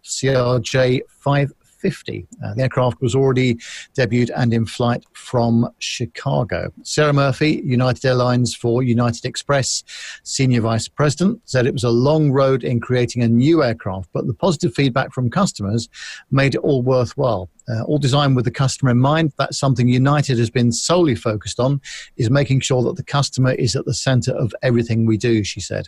CRJ-550. The aircraft was already debuted and in flight from Chicago. Sarah Murphy, United Airlines for United Express Senior Vice President, said it was a long road in creating a new aircraft, but the positive feedback from customers made it all worthwhile. All designed with the customer in mind. That's something United has been solely focused on, is making sure that the customer is at the centre of everything we do, she said.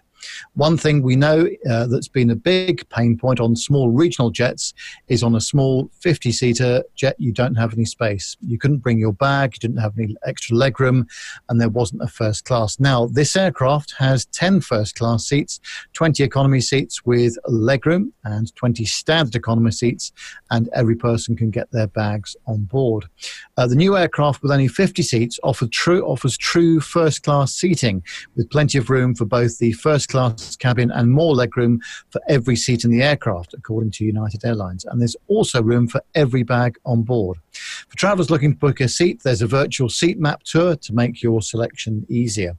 One thing we know that's been a big pain point on small regional jets is on a small 50-seater jet, you don't have any space. You couldn't bring your bag, you didn't have any extra legroom, and there wasn't a first class. Now, this aircraft has 10 first class seats, 20 economy seats with legroom, and 20 standard economy seats, and every person can get their bags on board. The new aircraft with only 50 seats offers true first-class seating with plenty of room for both the first-class cabin and more legroom for every seat in the aircraft, according to United Airlines. And there's also room for every bag on board. For travellers looking to book a seat, there's a virtual seat map tour to make your selection easier.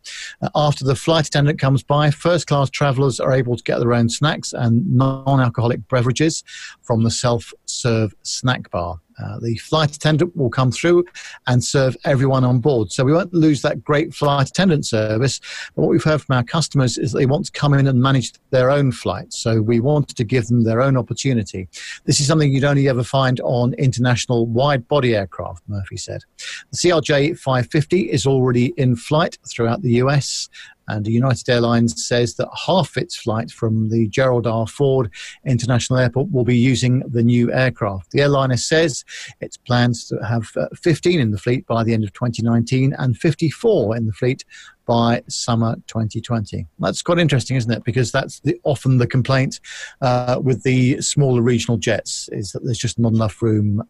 After the flight attendant comes by, first-class travellers are able to get their own snacks and non-alcoholic beverages from the self-serve snack bar. The flight attendant will come through and serve everyone on board. So we won't lose that great flight attendant service. But what we've heard from our customers is that they want to come in and manage their own flights. So we wanted to give them their own opportunity. This is something you'd only ever find on international wide-body aircraft, Murphy said. The CRJ-550 is already in flight throughout the US And United Airlines says that half its flights from the Gerald R. Ford International Airport will be using the new aircraft. The airliner says it plans to have 15 in the fleet by the end of 2019 and 54 in the fleet by summer 2020. That's quite interesting, isn't it? Because that's often the complaint with the smaller regional jets, is that there's just not enough room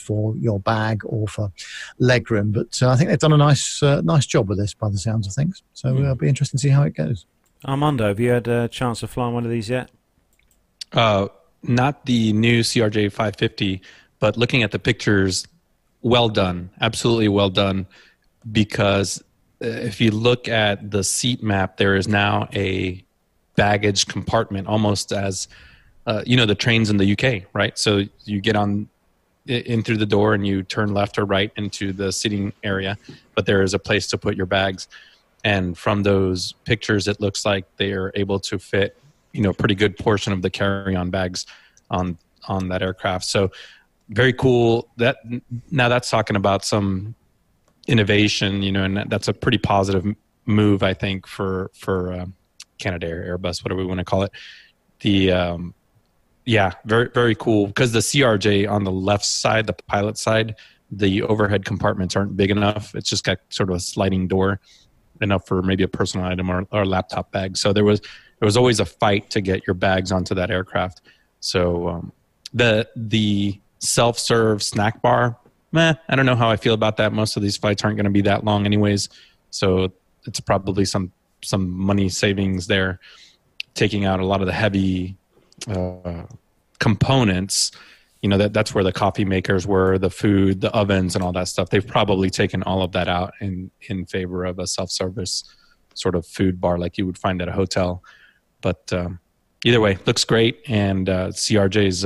for your bag or for legroom. But I think they've done a nice job with this, by the sounds of things. So it'll be interesting to see how it goes. Armando, have you had a chance of flying one of these yet? Not the new CRJ 550, but looking at the pictures, well done. Absolutely well done, because if you look at the seat map, there is now a baggage compartment, almost as, the trains in the UK, right? So you get on in through the door and you turn left or right into the seating area, but there is a place to put your bags. And from those pictures, it looks like they are able to fit, a pretty good portion of the carry-on bags on that aircraft. So very cool. Now that's talking about some innovation, and that's a pretty positive move, I think, for Canadair, Airbus, whatever we want to call it. Very, very cool, because the CRJ on the left side, the pilot side, the overhead compartments aren't big enough. It's just got sort of a sliding door, enough for maybe a personal item or a laptop bag. So there was always a fight to get your bags onto that aircraft. So the self-serve snack bar, I don't know how I feel about that. Most of these flights aren't going to be that long anyways. So it's probably some money savings there, taking out a lot of the heavy components. That's where the coffee makers were, the food, the ovens, and all that stuff. They've probably taken all of that out in favor of a self-service sort of food bar like you would find at a hotel. But either way, looks great. And CRJ's...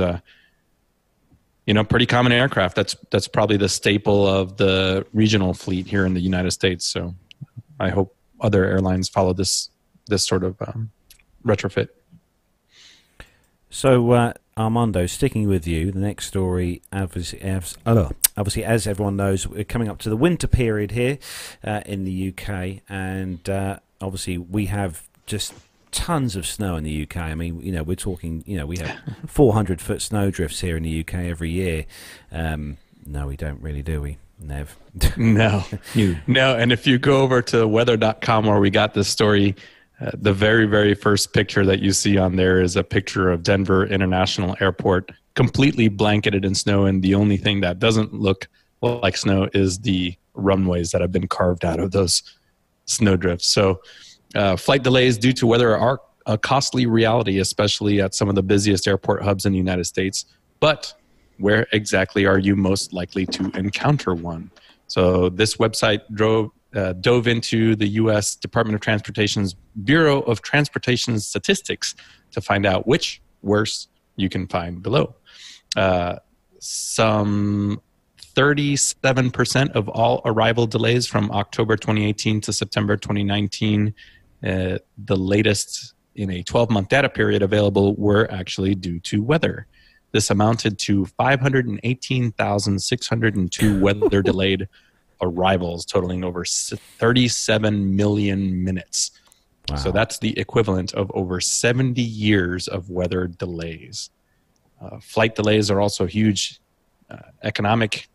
pretty common aircraft. That's probably the staple of the regional fleet here in the United States. So I hope other airlines follow this sort of retrofit. So Armando, sticking with you, the next story, obviously, as everyone knows, we're coming up to the winter period here in the UK, and obviously we have just tons of snow in the UK. I mean, we're talking, we have 400-foot snow drifts here in the UK every year. No, we don't really, do we, Nev? No. And if you go over to weather.com, where we got this story, the very, very first picture that you see on there is a picture of Denver International Airport, completely blanketed in snow. And the only thing that doesn't look like snow is the runways that have been carved out of those snow drifts. So, flight delays due to weather are a costly reality, especially at some of the busiest airport hubs in the United States. But where exactly are you most likely to encounter one? So this website dove into the U.S. Department of Transportation's Bureau of Transportation Statistics to find out which worse you can find below. Some 37% of all arrival delays from October 2018 to September 2019, the latest in a 12-month data period available, were actually due to weather. This amounted to 518,602 weather-delayed arrivals, totaling over 37 million minutes. Wow. So that's the equivalent of over 70 years of weather delays. Flight delays are also huge economic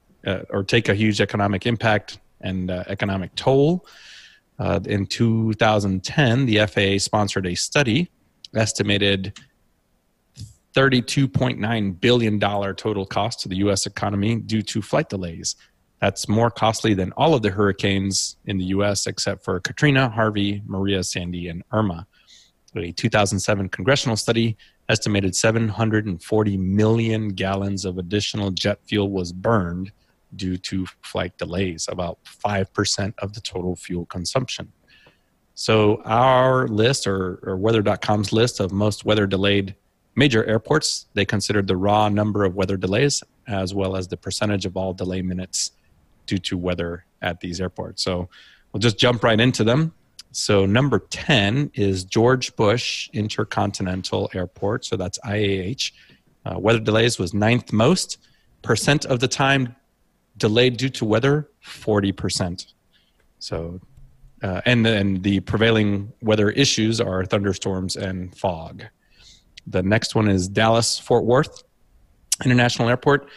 or take a huge economic impact and economic toll. In 2010, the FAA sponsored a study, estimated $32.9 billion total cost to the U.S. economy due to flight delays. That's more costly than all of the hurricanes in the U.S. except for Katrina, Harvey, Maria, Sandy, and Irma. A 2007 congressional study estimated 740 million gallons of additional jet fuel was burned due to flight delays, about 5% of the total fuel consumption. So our list, or weather.com's list of most weather-delayed major airports, they considered the raw number of weather delays as well as the percentage of all delay minutes due to weather at these airports. So we'll just jump right into them. So number 10 is George Bush Intercontinental Airport. So that's IAH. Weather delays was ninth most. Percent of the time delayed due to weather, 40%. So And the prevailing weather issues are thunderstorms and fog. The next one is Dallas-Fort Worth International Airport.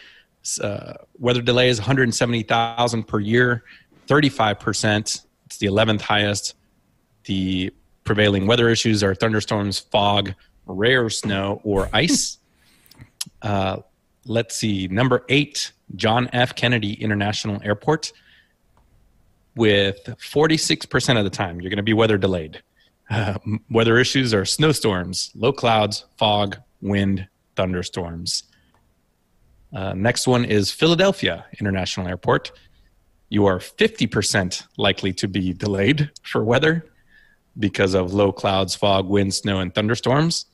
Weather delay is 170,000 per year, 35%. It's the 11th highest. The prevailing weather issues are thunderstorms, fog, rare snow, or ice. Let's see. Number 8, John F. Kennedy International Airport. With 46% of the time, you're going to be weather delayed. Weather issues are snowstorms, low clouds, fog, wind, thunderstorms. Next one is Philadelphia International Airport. You are 50% likely to be delayed for weather because of low clouds, fog, wind, snow, and thunderstorms.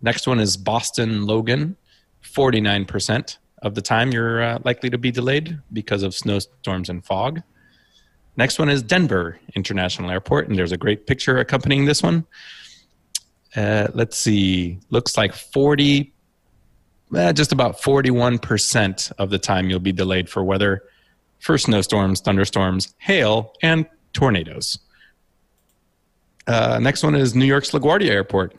Next one is Boston Logan. 49% of the time you're likely to be delayed because of snowstorms and fog. Next one is Denver International Airport, and there's a great picture accompanying this one. Let's see. Looks like just about 41% of the time you'll be delayed for weather, for snowstorms, thunderstorms, hail, and tornadoes. Next one is New York's LaGuardia Airport.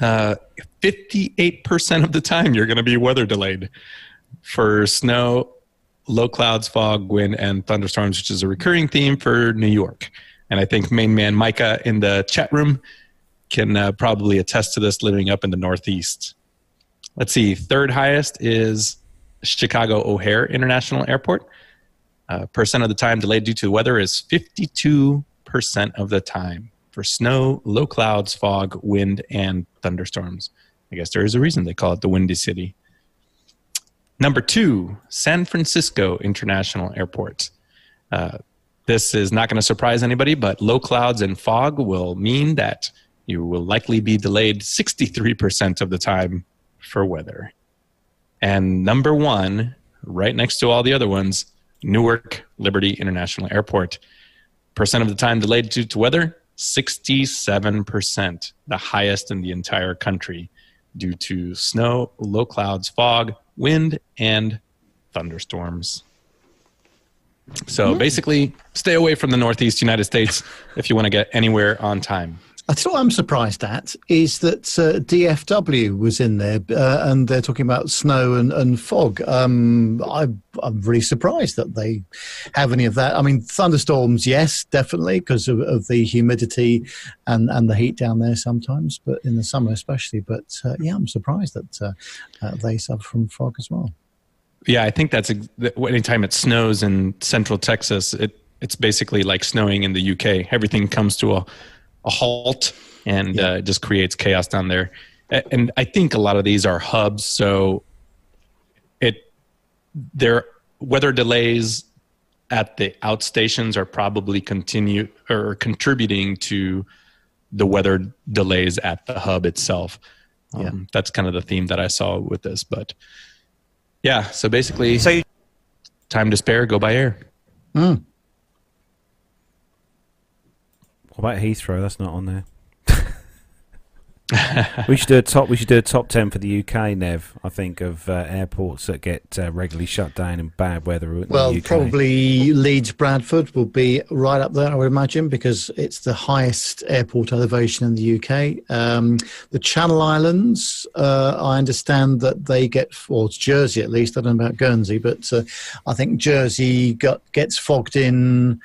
58% of the time you're going to be weather delayed for snow, low clouds, fog, wind, and thunderstorms, which is a recurring theme for New York. And I think main man Micah in the chat room can probably attest to this, living up in the Northeast. Let's see. Third highest is Chicago O'Hare International Airport. Percent of the time delayed due to weather is 52% of the time for snow, low clouds, fog, wind, and thunderstorms. I guess there is a reason they call it the Windy City. Number 2, San Francisco International Airport. This is not going to surprise anybody, but low clouds and fog will mean that you will likely be delayed 63% of the time for weather. And number 1, right next to all the other ones, Newark Liberty International Airport. Percent of the time delayed due to weather, 67%, the highest in the entire country, due to snow, low clouds, fog, wind, and thunderstorms. So basically, stay away from the Northeast United States if you want to get anywhere on time. That's what I'm surprised at, is that DFW was in there, and they're talking about snow and fog. I'm really surprised that they have any of that. I mean, thunderstorms, yes, definitely, because of the humidity and the heat down there sometimes, but in the summer especially. But, yeah, I'm surprised that they suffer from fog as well. Yeah, I think that's anytime it snows in central Texas, it's basically like snowing in the UK. Everything comes to a halt, and it just creates chaos down there. And I think a lot of these are hubs, so their weather delays at the outstations are probably contributing to the weather delays at the hub itself. That's kind of the theme that I saw with this, but yeah. So basically, time to spare, go by air. Mm. What about Heathrow? That's not on there. We should do a top 10 for the UK, Nev, I think, of airports that get regularly shut down in bad weather. Well, probably Leeds Bradford will be right up there, I would imagine, because it's the highest airport elevation in the UK. The Channel Islands, I understand that they get, or it's Jersey at least, I don't know about Guernsey, but I think Jersey gets fogged in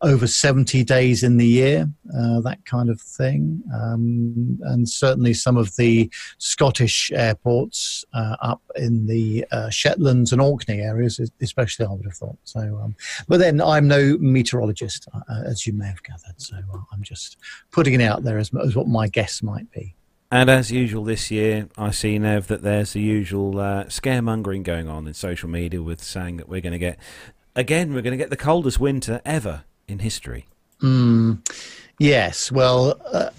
over 70 days in the year, that kind of thing. And certainly some of the Scottish airports up in the Shetlands and Orkney areas, especially, I would have thought. So, but then I'm no meteorologist, as you may have gathered. So I'm just putting it out there as what my guess might be. And as usual this year, I see, Nev, that there's the usual scaremongering going on in social media with saying that we're going to get the coldest winter ever in history. Yes, well,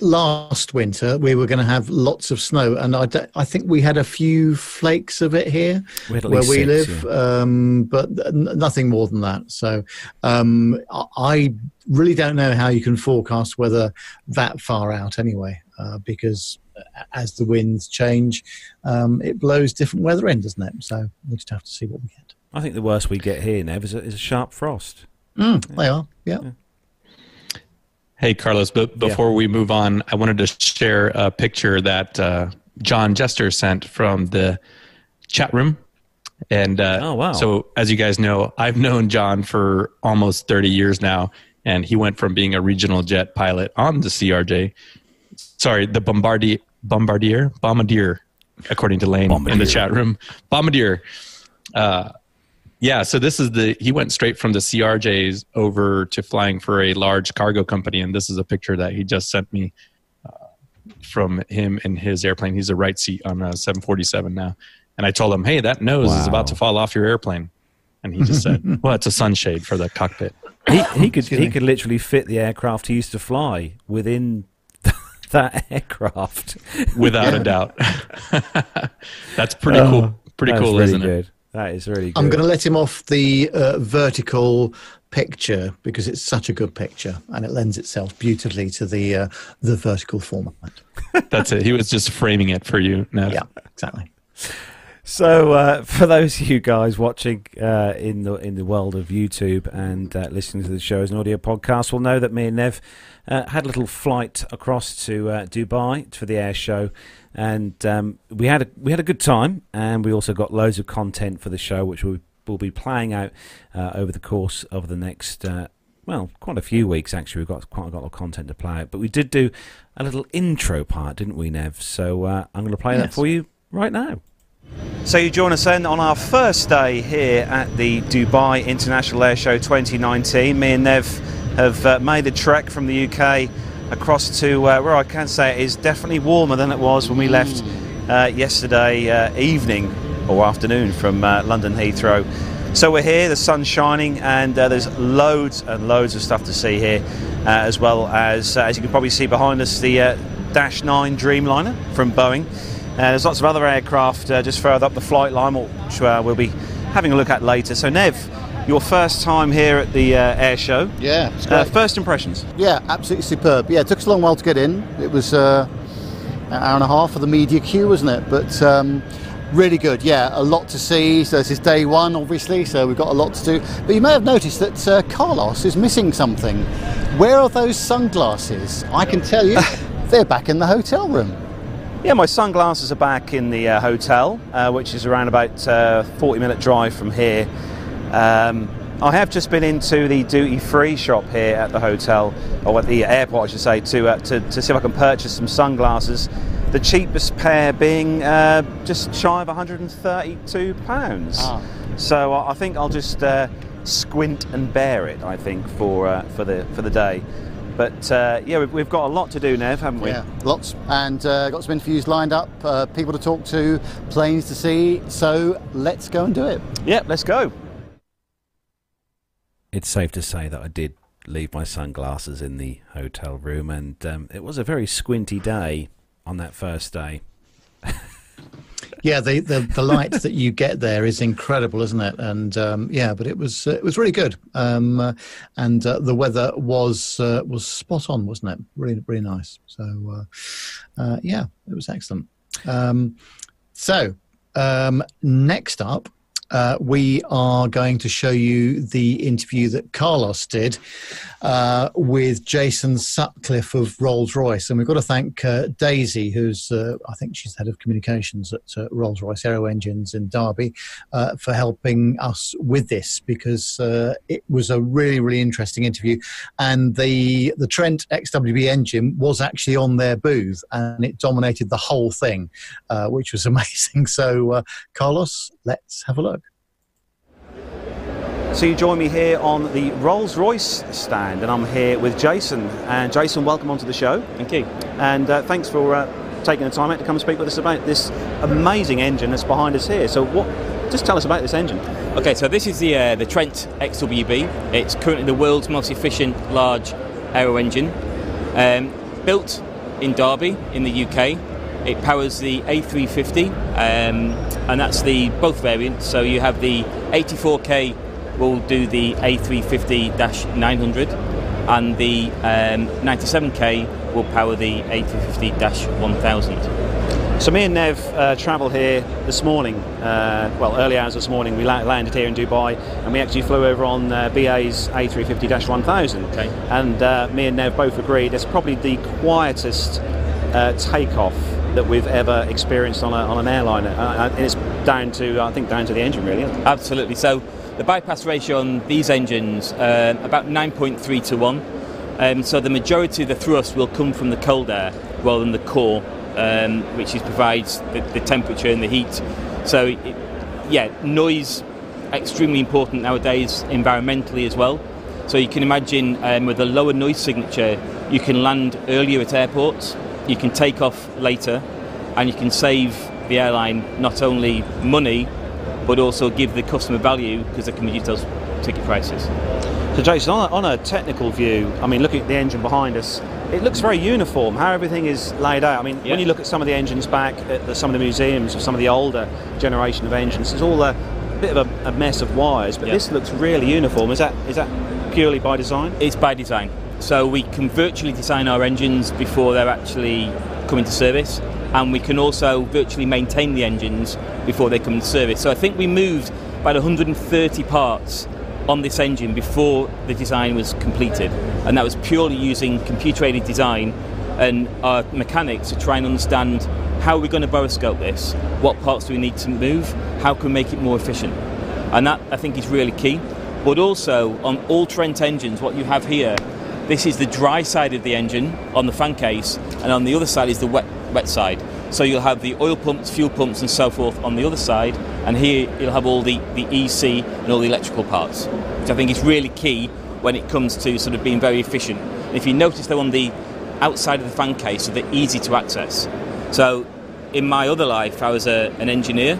last winter we were going to have lots of snow, and I think we had a few flakes of it here where we live, but nothing more than that. So I really don't know how you can forecast weather that far out anyway, because as the winds change, it blows different weather in, doesn't it? So we'll just have to see what we get. I think the worst we get here, Nev, is a sharp frost. They are, yeah. Hey, Carlos, but before we move on, I wanted to share a picture that John Jester sent from the chat room. And oh, wow. So as you guys know, I've known John for almost 30 years now, and he went from being a regional jet pilot on the CRJ, sorry, the Bombardier, according to Lane in the chat room, Bombardier. Yeah, so this is he went straight from the CRJs over to flying for a large cargo company, and this is a picture that he just sent me from him and his airplane. He's a right seat on a 747 now. And I told him, hey, that nose is about to fall off your airplane. And he just said, well, it's a sunshade for the cockpit. He could literally fit the aircraft he used to fly within that aircraft. Without a doubt. That's pretty cool. Pretty cool, isn't it? That is really good. I'm going to let him off the vertical picture because it's such a good picture and it lends itself beautifully to the vertical format. That's it. He was just framing it for you, Nev. Yeah, exactly. So for those of you guys watching in the world of YouTube and listening to the show as an audio podcast will know that me and Nev had a little flight across to Dubai for the air show, and we had a good time, and we also got loads of content for the show which will be playing out over the course of the next well, quite a few weeks, actually. We've got quite a lot of content to play out, but we did do a little intro part, didn't we, Nev? So I'm going to play that for you right now. So you join us then on our first day here at the Dubai International Air Show 2019. Me and Nev have made the trek from the UK across to where I can say it is definitely warmer than it was when we left yesterday evening or afternoon from London Heathrow. So we're here, the sun's shining, and there's loads and loads of stuff to see here, as well as you can probably see behind us, the Dash 9 Dreamliner from Boeing. There's lots of other aircraft just further up the flight line, which we'll be having a look at later. So, Nev, your first time here at the air show. Yeah, it's great. First impressions? Yeah, absolutely superb. Yeah, it took us a long while to get in. It was an hour and a half for the media queue, wasn't it? But really good, yeah, a lot to see. So this is day one, obviously, so we've got a lot to do. But you may have noticed that Carlos is missing something. Where are those sunglasses? I can tell you, they're back in the hotel room. Yeah, my sunglasses are back in the hotel, which is around about a 40-minute drive from here. I have just been into the duty-free shop here at the hotel, or at the airport, I should say, to see if I can purchase some sunglasses. The cheapest pair being just shy of £132. Ah. So I think I'll just squint and bear it, I think, for the day. But yeah, we've got a lot to do, Nev, haven't we? Yeah, lots, and got some interviews lined up, people to talk to, planes to see, so let's go and do it. Yeah, let's go. It's safe to say that I did leave my sunglasses in the hotel room, and it was a very squinty day on that first day. Yeah, the light that you get there is incredible, isn't it? And yeah, but it was really good, and the weather was spot on, wasn't it? Really, really nice. So yeah, it was excellent. So next up, we are going to show you the interview that Carlos did with Jason Sutcliffe of Rolls-Royce. And we've got to thank Daisy, who's, I think she's head of communications at Rolls-Royce Aero Engines in Derby, for helping us with this, because it was a really, really interesting interview. And the Trent XWB engine was actually on their booth, and it dominated the whole thing, which was amazing. So, Carlos, let's have a look. So you join me here on the Rolls-Royce stand, and I'm here with Jason. And Jason, welcome onto the show. Thank you. And thanks for taking the time out to come speak with us about this amazing engine that's behind us here. So just tell us about this engine. Okay, so this is the Trent XWB. It's currently the world's most efficient large aero engine. Built in Derby in the UK. It powers the A350, and that's the both variants. So you have the 84K will do the A350-900, and the 97K will power the A350-1000. So me and Nev travel here this morning, early hours this morning. We landed here in Dubai and we actually flew over on BA's A350-1000. Okay. And me and Nev both agreed it's probably the quietest takeoff that we've ever experienced on an airliner. And it's down to the engine, really. Absolutely. So the bypass ratio on these engines, about 9.3 to 1. So the majority of the thrust will come from the cold air rather than the core, which provides the temperature and the heat. So, noise, extremely important nowadays, environmentally as well. So you can imagine with a lower noise signature, you can land earlier at airports, you can take off later, and you can save the airline not only money, but also give the customer value because they can reduce those ticket prices. So Jason, on a technical view, I mean, looking at the engine behind us, it looks very uniform, how everything is laid out. I mean, When you look at some of the engines back at some of the museums of some of the older generation of engines, it's all a bit of a mess of wires, but This looks really uniform. Is that purely by design? It's by design. So we can virtually design our engines before they're actually coming to service, and we can also virtually maintain the engines before they come into service. So I think we moved about 130 parts on this engine before the design was completed, and that was purely using computer-aided design and our mechanics to try and understand how we're going to boroscope this, what parts do we need to move, how can we make it more efficient. And that, I think, is really key. But also, on all Trent engines, what you have here, this is the dry side of the engine on the fan case, and on the other side is the wet side. So you'll have the oil pumps, fuel pumps and so forth on the other side, and here you'll have all the EC and all the electrical parts, which I think is really key when it comes to sort of being very efficient. And if you notice, they're on the outside of the fan case, so they're easy to access. So in my other life, I was an engineer,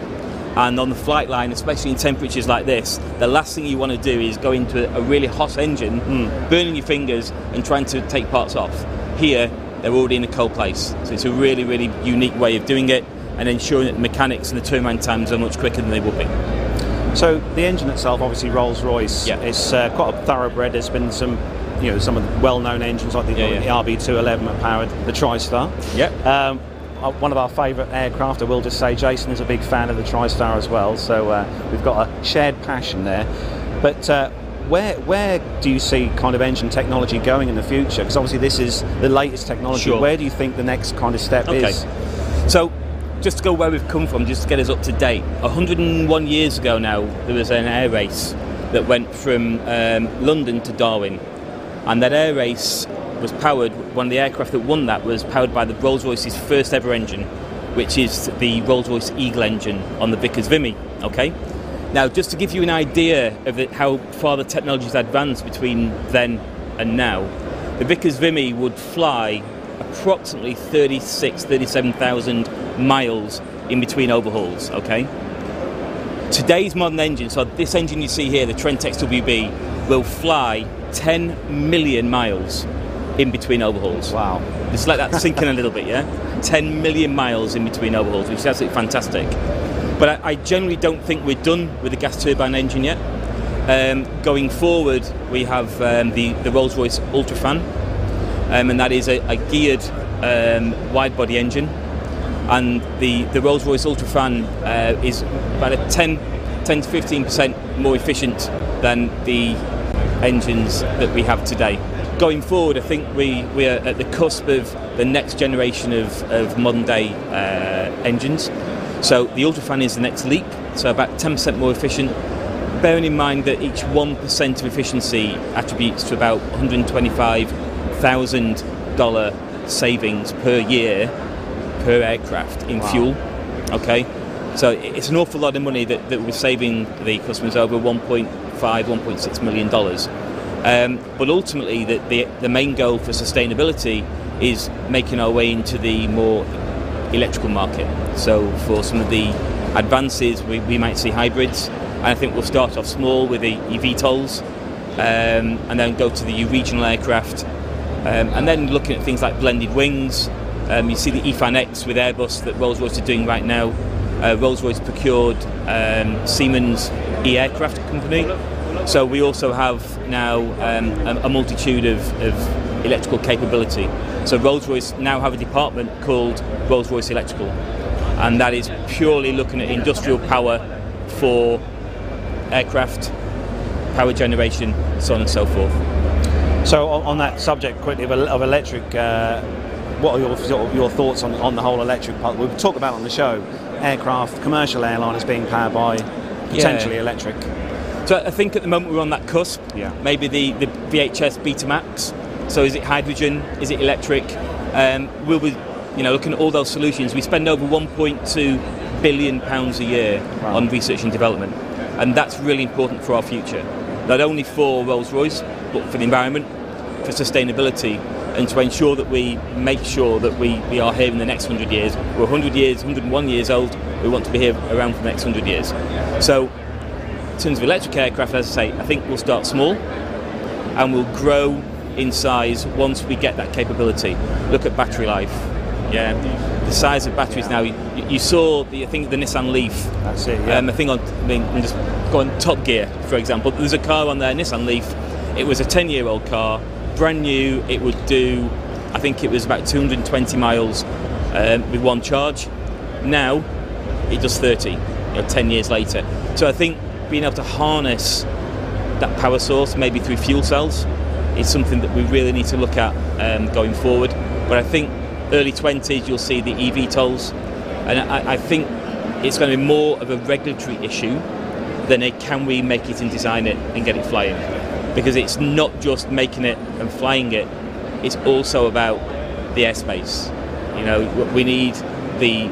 and on the flight line, especially in temperatures like this, the last thing you want to do is go into a really hot engine, burning your fingers and trying to take parts off. Here, they're already in a cold place. So it's a really, really unique way of doing it and ensuring that the mechanics and the turnaround times are much quicker than they would be. So the engine itself, obviously Rolls-Royce, It's quite a thoroughbred. There's been some of the well-known engines like the RB211 that powered the TriStar. Yep. One of our favourite aircraft, I will just say, Jason is a big fan of the TriStar as well. So we've got a shared passion there. But Where do you see kind of engine technology going in the future? Because obviously this is the latest technology. Sure. Where do you think the next kind of step is? So just to go where we've come from, just to get us up to date, 101 years ago now, there was an air race that went from London to Darwin. And that air race was powered, one of the aircraft that won that was powered by the Rolls-Royce's first ever engine, which is the Rolls-Royce Eagle engine on the Vickers Vimy, okay? Now, just to give you an idea of how far the technology has advanced between then and now, the Vickers Vimy would fly approximately 37,000 miles in between overhauls, okay? Today's modern engine, so this engine you see here, the Trent XWB, will fly 10 million miles in between overhauls. Wow. Just let that sink in a little bit, yeah? 10 million miles in between overhauls, which is absolutely fantastic. But I generally don't think we're done with the gas turbine engine yet. Going forward, we have the Rolls-Royce Ultrafan, and that is a geared wide-body engine. And the Rolls-Royce Ultrafan is about a 10 to 15% more efficient than the engines that we have today. Going forward, I think we are at the cusp of the next generation of modern-day engines. So the Ultrafan is the next leap, so about 10% more efficient, bearing in mind that each 1% of efficiency attributes to about $125,000 savings per year per aircraft in fuel. Okay, so it's an awful lot of money that we're saving the customers, over $1.5-1.6 million. But ultimately, the main goal for sustainability is making our way into the more electrical market. So for some of the advances, we might see hybrids, and I think we'll start off small with the eVTOLs, and then go to the regional aircraft, and then looking at things like blended wings. You see the eFan X with Airbus that Rolls-Royce are doing right now. Rolls-Royce procured Siemens e-aircraft company, so we also have now a multitude of electrical capability. So Rolls-Royce now have a department called Rolls-Royce Electrical, and that is purely looking at industrial power for aircraft, power generation, so on and so forth. So on that subject quickly of electric, what are your thoughts on the whole electric part? We've talked about on the show aircraft, commercial airliners being powered by potentially electric. So I think at the moment we're on that cusp. Yeah. Maybe the VHS Betamax. So is it hydrogen? Is it electric? We'll be, you know, looking at all those solutions. We spend over £1.2 billion a year on research and development. And that's really important for our future. Not only for Rolls-Royce, but for the environment, for sustainability, and to ensure that we make sure that we are here in the next 100 years. We're 100 years, 101 years old. We want to be here around for the next 100 years. So in terms of electric aircraft, as I say, I think we'll start small and we'll grow in size once we get that capability. Look at battery life. Yeah, the size of batteries now. You saw the the Nissan Leaf. That's it. Yeah. I think I'm just going Top Gear, for example. There's a car on there, Nissan Leaf. It was a 10-year-old car, brand new. It would do, I think it was about 220 miles with one charge. Now it does 30. 10 years later. So I think being able to harness that power source, maybe through fuel cells, is something that we really need to look at going forward. But I think early 20s you'll see the EV tolls, and I think it's going to be more of a regulatory issue than a can we make it and design it and get it flying, because it's not just making it and flying it, it's also about the airspace. You know, we need the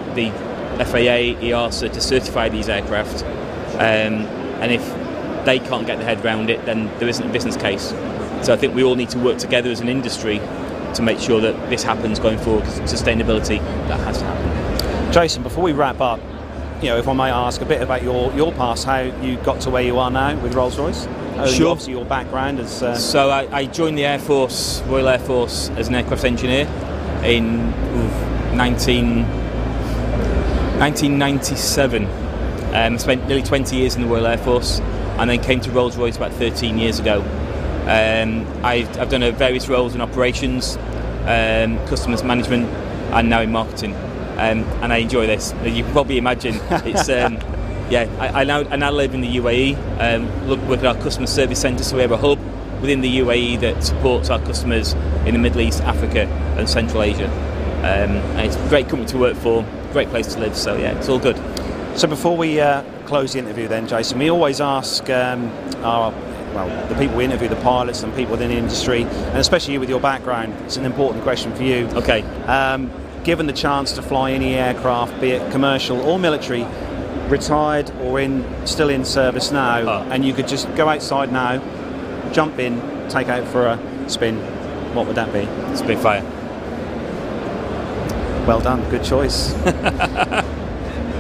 FAA, EASA to certify these aircraft, and if they can't get their head around it, then there isn't a business case. So I think we all need to work together as an industry to make sure that this happens going forward, because sustainability, that has to happen. Jason, before we wrap up, you know, if I may ask a bit about your past, how you got to where you are now with Rolls-Royce. Sure. Obviously your background as... So I joined the Air Force, Royal Air Force, as an aircraft engineer in 1997. I spent nearly 20 years in the Royal Air Force and then came to Rolls-Royce about 13 years ago. I've done various roles in operations, customers management, and now in marketing, and I enjoy this. As you can probably imagine, it's I now live in the UAE. Work at our customer service centre, so we have a hub within the UAE that supports our customers in the Middle East, Africa, and Central Asia. And it's a great company to work for, great place to live. So yeah, it's all good. So before we close the interview, then Jason, we always ask the people we interview, the pilots and people within the industry, and especially you with your background, it's an important question for you. Okay. Given the chance to fly any aircraft, be it commercial or military, retired or still in service now, and you could just go outside now, jump in, take out for a spin, what would that be? Spitfire. Well done, good choice.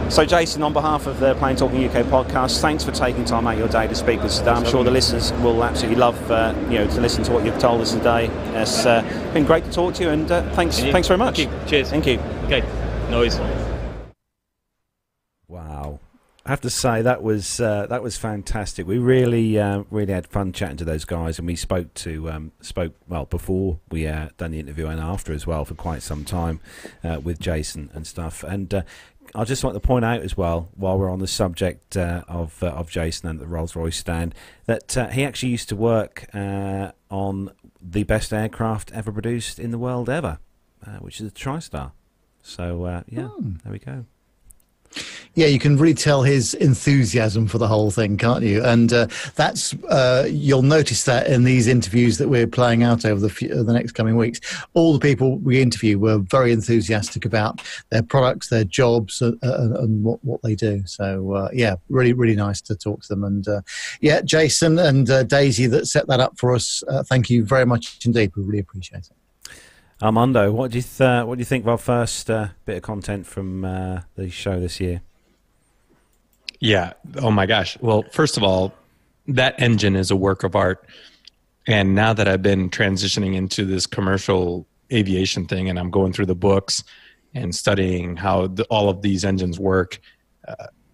So Jason, on behalf of the Plane Talking UK podcast, thanks for taking time out of your day to speak with us today. I'm sure the listeners will absolutely love to listen to what you've told us today. It's been great to talk to you, and thanks very much. Thank you. Cheers. Thank you. Okay. Noise. Wow. I have to say that was fantastic. We really really had fun chatting to those guys, and we spoke to before we done the interview and after as well for quite some time with Jason and stuff. And I just want to point out as well, while we're on the subject of Jason and the Rolls-Royce stand, that he actually used to work on the best aircraft ever produced in the world ever, which is the TriStar. So, there we go. Yeah, you can really tell his enthusiasm for the whole thing, can't you? And that's you'll notice that in these interviews that we're playing out over the next coming weeks. All the people we interview were very enthusiastic about their products, their jobs, and what they do. So, really, really nice to talk to them. And, Jason and Daisy that set that up for us, thank you very much indeed. We really appreciate it. Armando, what do you think of our first bit of content from the show this year? Yeah. Oh my gosh. Well, first of all, that engine is a work of art. And now that I've been transitioning into this commercial aviation thing and I'm going through the books and studying how all of these engines work,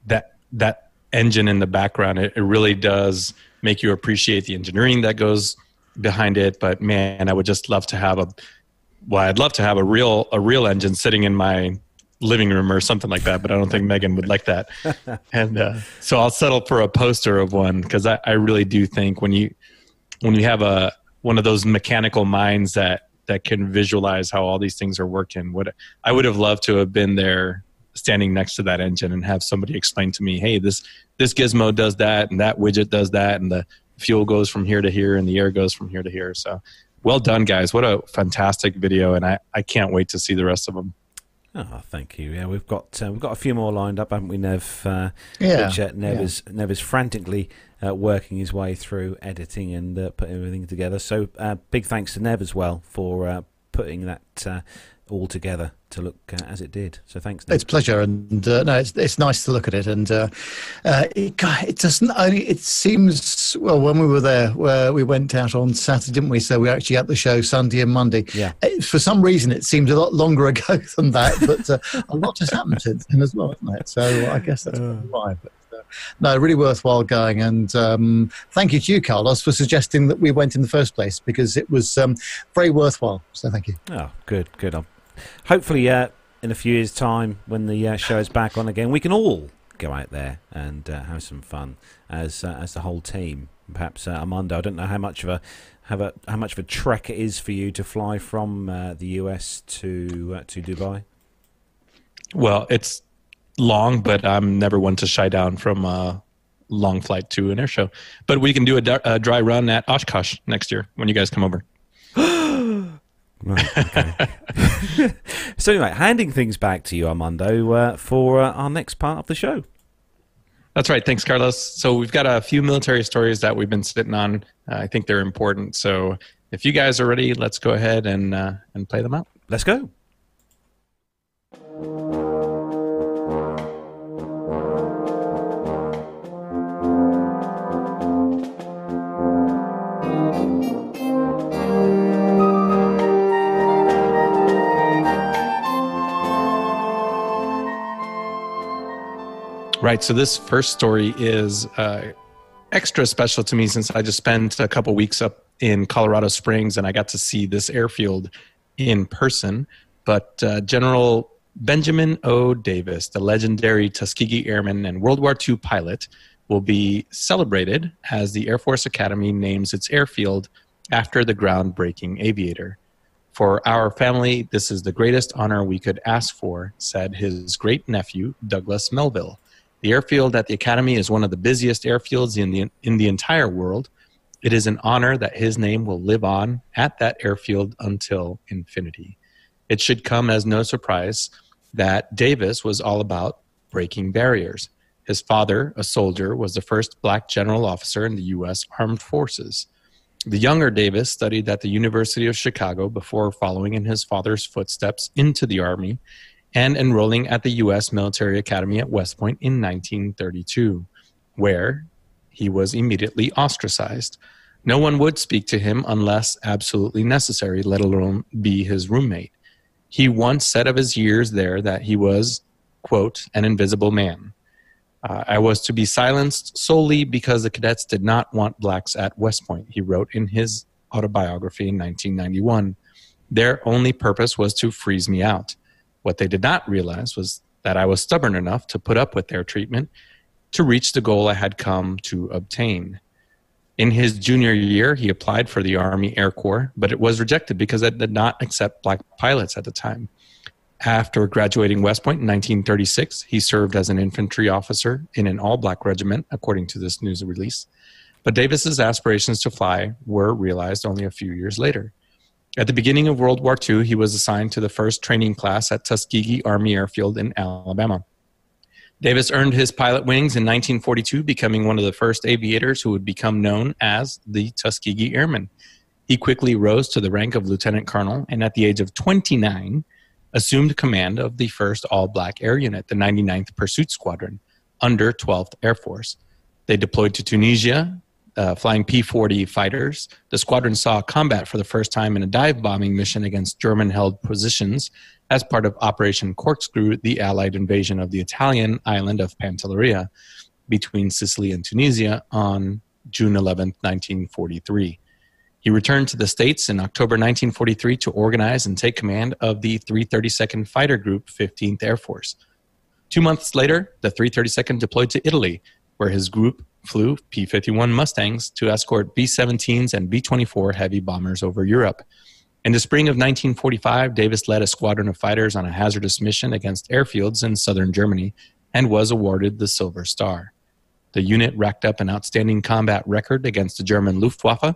that engine in the background, it really does make you appreciate the engineering that goes behind it. But man, I'd love to have a real engine sitting in my living room or something like that, but I don't think Megan would like that. And so I'll settle for a poster of one, because I really do think when you have one of those mechanical minds that can visualize how all these things are working, I would have loved to have been there standing next to that engine and have somebody explain to me, hey, this gizmo does that, and that widget does that, and the fuel goes from here to here, and the air goes from here to here. So well done, guys. What a fantastic video, and I can't wait to see the rest of them. Oh, thank you. Yeah, we've got a few more lined up, haven't we, Nev? Yeah. Which, Nev is frantically working his way through editing and putting everything together. So big thanks to Nev as well for putting that all together to look as it did. So thanks, Nev. It's a pleasure, and no, it's nice to look at it, and it doesn't. It seems, well, when we were there, where we went out on Saturday, didn't we? So we were actually at the show Sunday and Monday. Yeah. For some reason, it seems a lot longer ago than that, but a lot has happened since then as well, hasn't it? So I guess that's why. But no, really worthwhile going, and thank you to you, Carlos, for suggesting that we went in the first place, because it was very worthwhile. So thank you. Oh, good. Hopefully, in a few years' time, when the show is back on again, we can all go out there and have some fun as the whole team. Perhaps Armando, I don't know how much of a trek it is for you to fly from the US to Dubai. Well, it's long, but I'm never one to shy down from a long flight to an air show. But we can do a dry run at Oshkosh next year when you guys come over. Right, okay. So anyway, handing things back to you, Armando, for our next part of the show. That's right. Thanks, Carlos. So we've got a few military stories that we've been sitting on. I think they're important. So if you guys are ready, let's go ahead and play them out. Let's go. Right, so this first story is extra special to me, since I just spent a couple weeks up in Colorado Springs and I got to see this airfield in person. But General Benjamin O. Davis, the legendary Tuskegee Airman and World War II pilot, will be celebrated as the Air Force Academy names its airfield after the groundbreaking aviator. For our family, this is the greatest honor we could ask for, said his great-nephew, Douglas Melville. The airfield at the Academy is one of the busiest airfields in the entire world. It is an honor that his name will live on at that airfield until infinity. It should come as no surprise that Davis was all about breaking barriers. His father, a soldier, was the first black general officer in the U.S. Armed Forces. The younger Davis studied at the University of Chicago before following in his father's footsteps into the Army and enrolling at the U.S. Military Academy at West Point in 1932, where he was immediately ostracized. No one would speak to him unless absolutely necessary, let alone be his roommate. He once said of his years there that he was, quote, an invisible man. I was to be silenced solely because the cadets did not want blacks at West Point, he wrote in his autobiography in 1991. Their only purpose was to freeze me out. What they did not realize was that I was stubborn enough to put up with their treatment to reach the goal I had come to obtain. In his junior year, he applied for the Army Air Corps, but it was rejected because it did not accept black pilots at the time. After graduating West Point in 1936, he served as an infantry officer in an all-black regiment, according to this news release. But Davis's aspirations to fly were realized only a few years later. At the beginning of World War II, he was assigned to the first training class at Tuskegee Army Airfield in Alabama. Davis earned his pilot wings in 1942, becoming one of the first aviators who would become known as the Tuskegee Airman. He quickly rose to the rank of lieutenant colonel, and at the age of 29, assumed command of the first all-black air unit, the 99th Pursuit Squadron, under 12th Air Force. They deployed to Tunisia, flying P-40 fighters. The squadron saw combat for the first time in a dive bombing mission against German-held positions as part of Operation Corkscrew, the Allied invasion of the Italian island of Pantelleria between Sicily and Tunisia on June 11, 1943. He returned to the States in October 1943 to organize and take command of the 332nd Fighter Group 15th Air Force. 2 months later, the 332nd deployed to Italy, where his group flew P-51 Mustangs to escort B-17s and B-24 heavy bombers over Europe. In the spring of 1945, Davis led a squadron of fighters on a hazardous mission against airfields in southern Germany and was awarded the Silver Star. The unit racked up an outstanding combat record against the German Luftwaffe.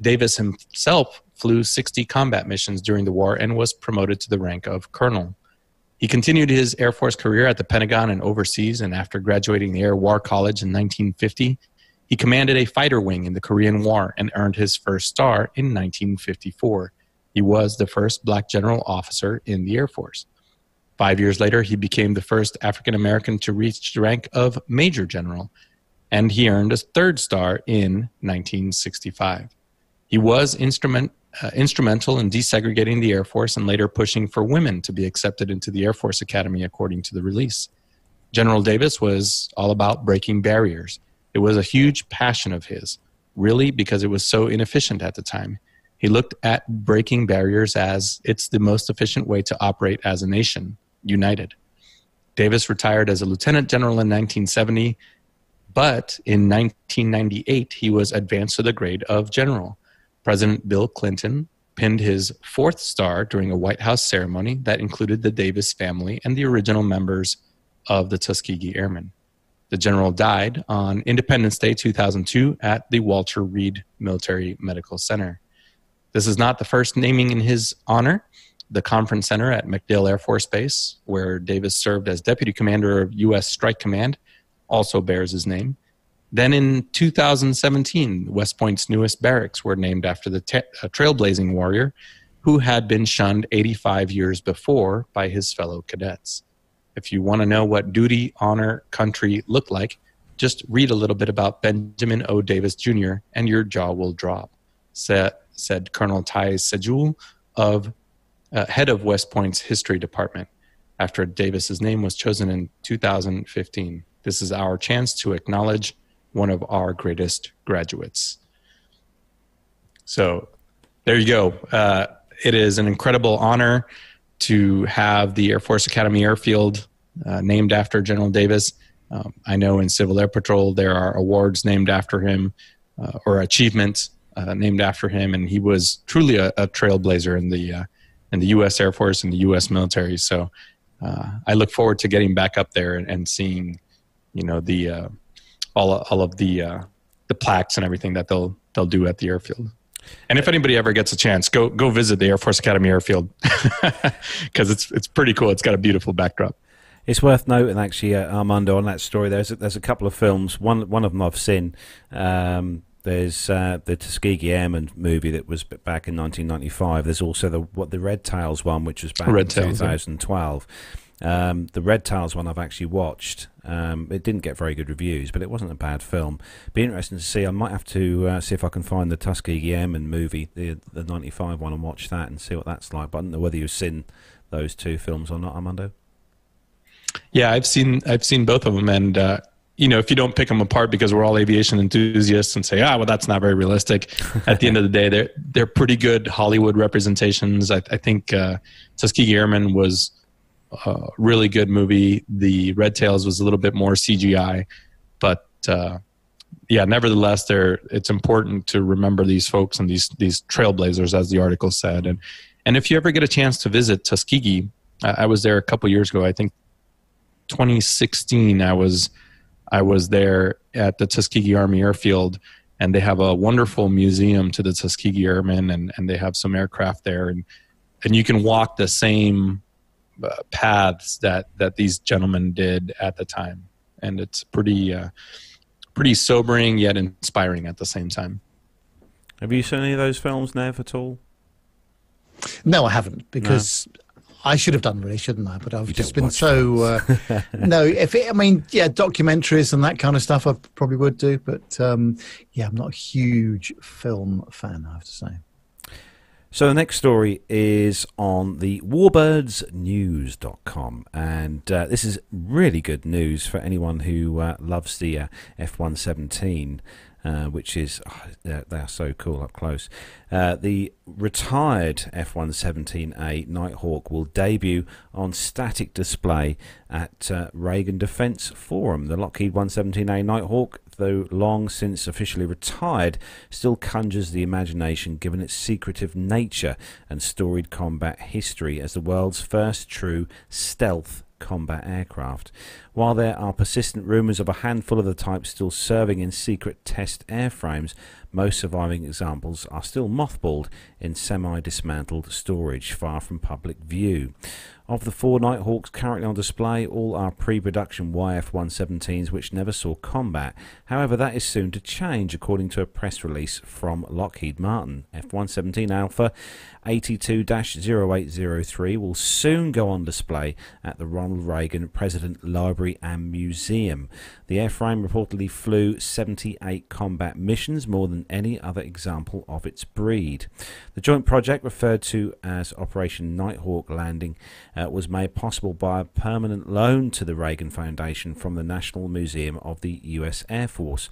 Davis himself flew 60 combat missions during the war and was promoted to the rank of colonel. He continued his Air Force career at the Pentagon and overseas, and after graduating the Air War College in 1950, he commanded a fighter wing in the Korean War and earned his first star in 1954. He was the first black general officer in the Air Force. 5 years later, he became the first African American to reach the rank of major general, and he earned a third star in 1965. He was instrumental in desegregating the Air Force and later pushing for women to be accepted into the Air Force Academy, according to the release. General Davis was all about breaking barriers. It was a huge passion of his, really, because it was so inefficient at the time. He looked at breaking barriers as it's the most efficient way to operate as a nation, united. Davis retired as a lieutenant general in 1970, but in 1998, he was advanced to the grade of general. President Bill Clinton pinned his fourth star during a White House ceremony that included the Davis family and the original members of the Tuskegee Airmen. The general died on Independence Day 2002 at the Walter Reed Military Medical Center. This is not the first naming in his honor. The Conference Center at MacDill Air Force Base, where Davis served as deputy commander of U.S. Strike Command, also bears his name. Then in 2017, West Point's newest barracks were named after the trailblazing warrior who had been shunned 85 years before by his fellow cadets. If you want to know what duty, honor, country looked like, just read a little bit about Benjamin O. Davis Jr. and your jaw will drop, said Colonel Ty Sejul, head of West Point's history department, after Davis's name was chosen in 2015. This is our chance to acknowledge one of our greatest graduates. So there you go. It is an incredible honor to have the Air Force Academy Airfield named after General Davis. I know in Civil Air Patrol there are awards named after him or achievements named after him, and he was truly a trailblazer in the U.S. Air Force and the U.S. military. So I look forward to getting back up there and seeing, you know, the all of the plaques and everything that they'll do at the airfield. And if anybody ever gets a chance, go visit the Air Force Academy Airfield because it's pretty cool. It's got a beautiful backdrop. It's worth noting, actually, Armando, on that story. There's a couple of films. One of them I've seen. There's the Tuskegee Airmen movie that was back in 1995. There's also the Red Tails one, which was back in 2012. Yeah. The Red Tails one I've actually watched. It didn't get very good reviews, but it wasn't a bad film. Be interesting to see. I might have to see if I can find the Tuskegee Airmen movie, the 95 one, and watch that and see what that's like. But I don't know whether you've seen those two films or not, Armando. Yeah, I've seen both of them, and you know, if you don't pick them apart because we're all aviation enthusiasts and say, well, that's not very realistic. At the end of the day, they're pretty good Hollywood representations. I think Tuskegee Airmen was a really good movie. The Red Tails was a little bit more CGI, but yeah, nevertheless, it's important to remember these folks and these trailblazers, as the article said. And if you ever get a chance to visit Tuskegee, I was there a couple years ago. I think 2016. I was there at the Tuskegee Army Airfield, and they have a wonderful museum to the Tuskegee Airmen, and they have some aircraft there, and you can walk the same paths that these gentlemen did at the time, and it's pretty sobering yet inspiring at the same time. Have you seen any of those films, Nev, at all? No, I haven't, because. No. I should have done, really, shouldn't I? But I've just been so... no, documentaries and that kind of stuff I probably would do. But, yeah, I'm not a huge film fan, I have to say. So the next story is on the warbirdsnews.com. And this is really good news for anyone who loves the F-117. which is, they are so cool up close. The retired F117A Nighthawk will debut on static display at Reagan Defence Forum. The Lockheed 117A Nighthawk, though long since officially retired, still conjures the imagination given its secretive nature and storied combat history as the world's first true stealth combat aircraft. While there are persistent rumours of a handful of the type still serving in secret test airframes, most surviving examples are still mothballed in semi-dismantled storage far from public view. Of the four Nighthawks currently on display, all are pre-production YF-117s which never saw combat. However, that is soon to change, according to a press release from Lockheed Martin. F-117 Alpha 82-0803 will soon go on display at the Ronald Reagan President Library and Museum. The airframe reportedly flew 78 combat missions, more than any other example of its breed. The joint project, referred to as Operation Nighthawk Landing, was made possible by a permanent loan to the Reagan Foundation from the National Museum of the US Air Force.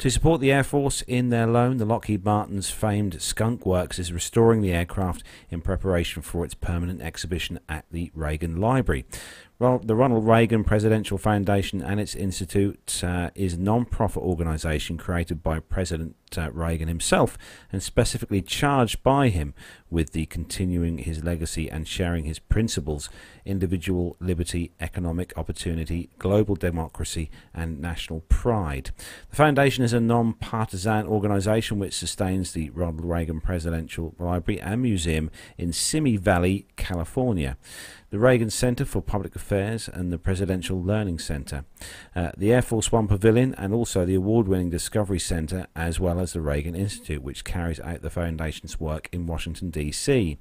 To support the Air Force in their loan, the Lockheed Martin's famed Skunk Works is restoring the aircraft in preparation for its permanent exhibition at the Reagan Library. Well, the Ronald Reagan Presidential Foundation and its institute is a non-profit organisation created by President Reagan himself and specifically charged by him with the continuing his legacy and sharing his principles: individual liberty, economic opportunity, global democracy and national pride. The foundation is a non-partisan organisation which sustains the Ronald Reagan Presidential Library and Museum in Simi Valley, California, the Reagan Center for Public Affairs and the Presidential Learning Center, the Air Force One Pavilion, and also the award-winning Discovery Center, as well as the Reagan Institute, which carries out the foundation's work in Washington, D.C.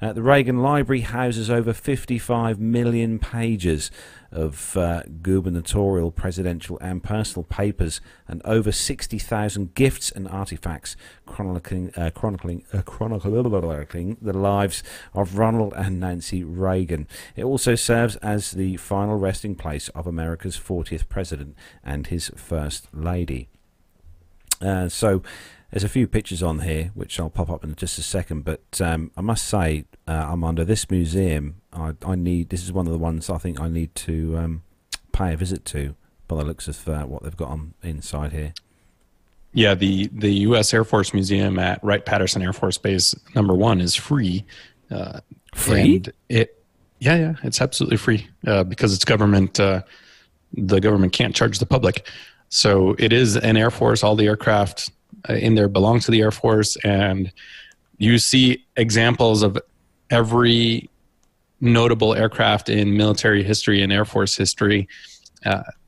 The Reagan Library houses over 55 million pages of gubernatorial, presidential and personal papers and over 60,000 gifts and artifacts chronicling the lives of Ronald and Nancy Reagan. It also serves as the final resting place of America's 40th president and his first lady. So there's a few pictures on here which I'll pop up in just a second, but I must say, Armando, this museum, this is one of the ones I think I need to pay a visit to by the looks of what they've got on inside here. Yeah, the U.S. Air Force Museum at Wright-Patterson Air Force Base No. 1 is free. Free? And yeah, it's absolutely free because it's government. The government can't charge the public, so it is an Air Force. All the aircraft in there belong to the Air Force, and you see examples of every notable aircraft in military history and Air Force history.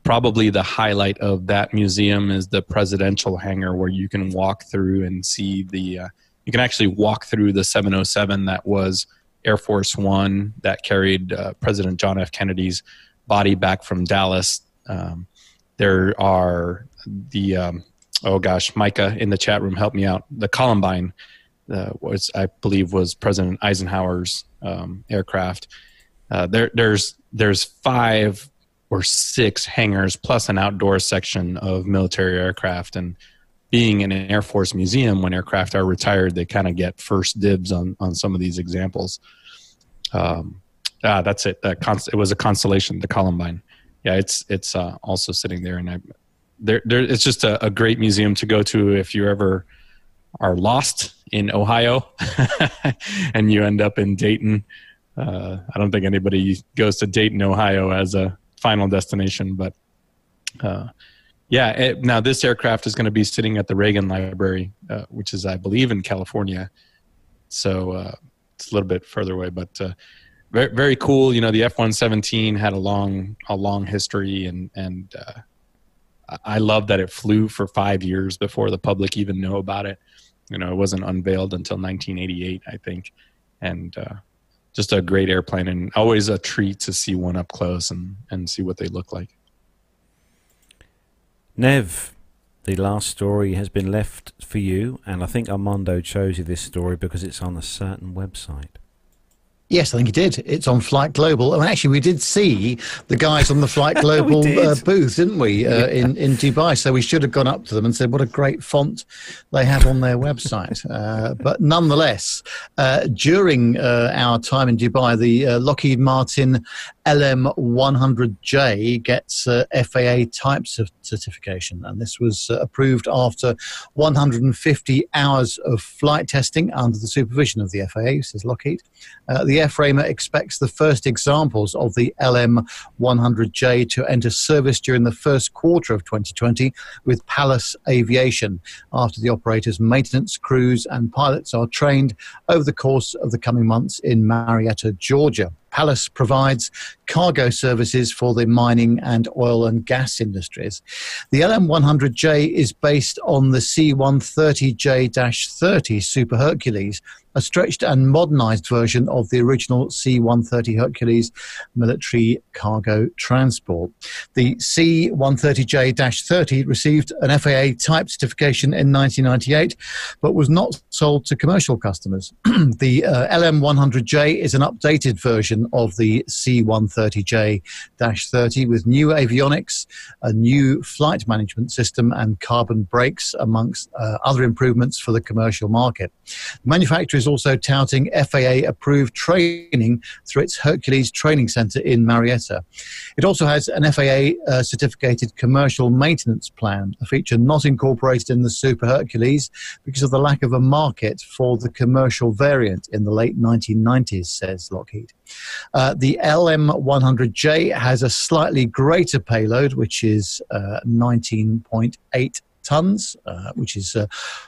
Probably the highlight of that museum is the presidential hangar, where you can walk through and see the you can actually walk through the 707 that was Air Force One that carried President John F. Kennedy's body back from Dallas. There are the oh gosh, Micah in the chat room, help me out. The Columbine, which I believe was President Eisenhower's aircraft. There's 5 or 6 hangars plus an outdoor section of military aircraft. And being in an Air Force museum, when aircraft are retired, they kind of get first dibs on some of these examples. That's it. It was a Constellation, the Columbine. Yeah, it's also sitting there, and it's just a great museum to go to if you ever are lost in Ohio and you end up in Dayton. I don't think anybody goes to Dayton, Ohio as a final destination, but now this aircraft is going to be sitting at the Reagan Library, which is, I believe, in California. So it's a little bit further away, but very, very cool. You know, the F-117 had a long history, and I love that it flew for 5 years before the public even know about it. You know, it wasn't unveiled until 1988, I think. And just a great airplane, and always a treat to see one up close and see what they look like. Nev, the last story has been left for you, and I think Armando chose you this story because it's on a certain website. Yes, I think he did. It's on Flight Global. I mean, actually, we did see the guys on the Flight Global booth, didn't we, in Dubai? So we should have gone up to them and said, what a great font they have on their website. But nonetheless, during our time in Dubai, the Lockheed Martin LM100J gets FAA type certification, and this was approved after 150 hours of flight testing under the supervision of the FAA, says Lockheed. The airframer expects the first examples of the LM100J to enter service during the first quarter of 2020 with Palace Aviation, after the operator's maintenance crews and pilots are trained over the course of the coming months in Marietta, Georgia. Palace provides cargo services for the mining and oil and gas industries. The LM100J is based on the C-130J-30 Super Hercules, a stretched and modernized version of the original C-130 Hercules military cargo transport. The C-130J-30 received an FAA type certification in 1998, but was not sold to commercial customers. The LM100J is an updated version of the C-130J-30 with new avionics, a new flight management system, and carbon brakes, amongst other improvements for the commercial market. The manufacturer is also touting FAA-approved training through its Hercules Training Centre in Marietta. It also has an FAA-certificated commercial maintenance plan, a feature not incorporated in the Super Hercules because of the lack of a market for the commercial variant in the late 1990s, says Lockheed. The LM100J has a slightly greater payload, which is 19.8 tons, which is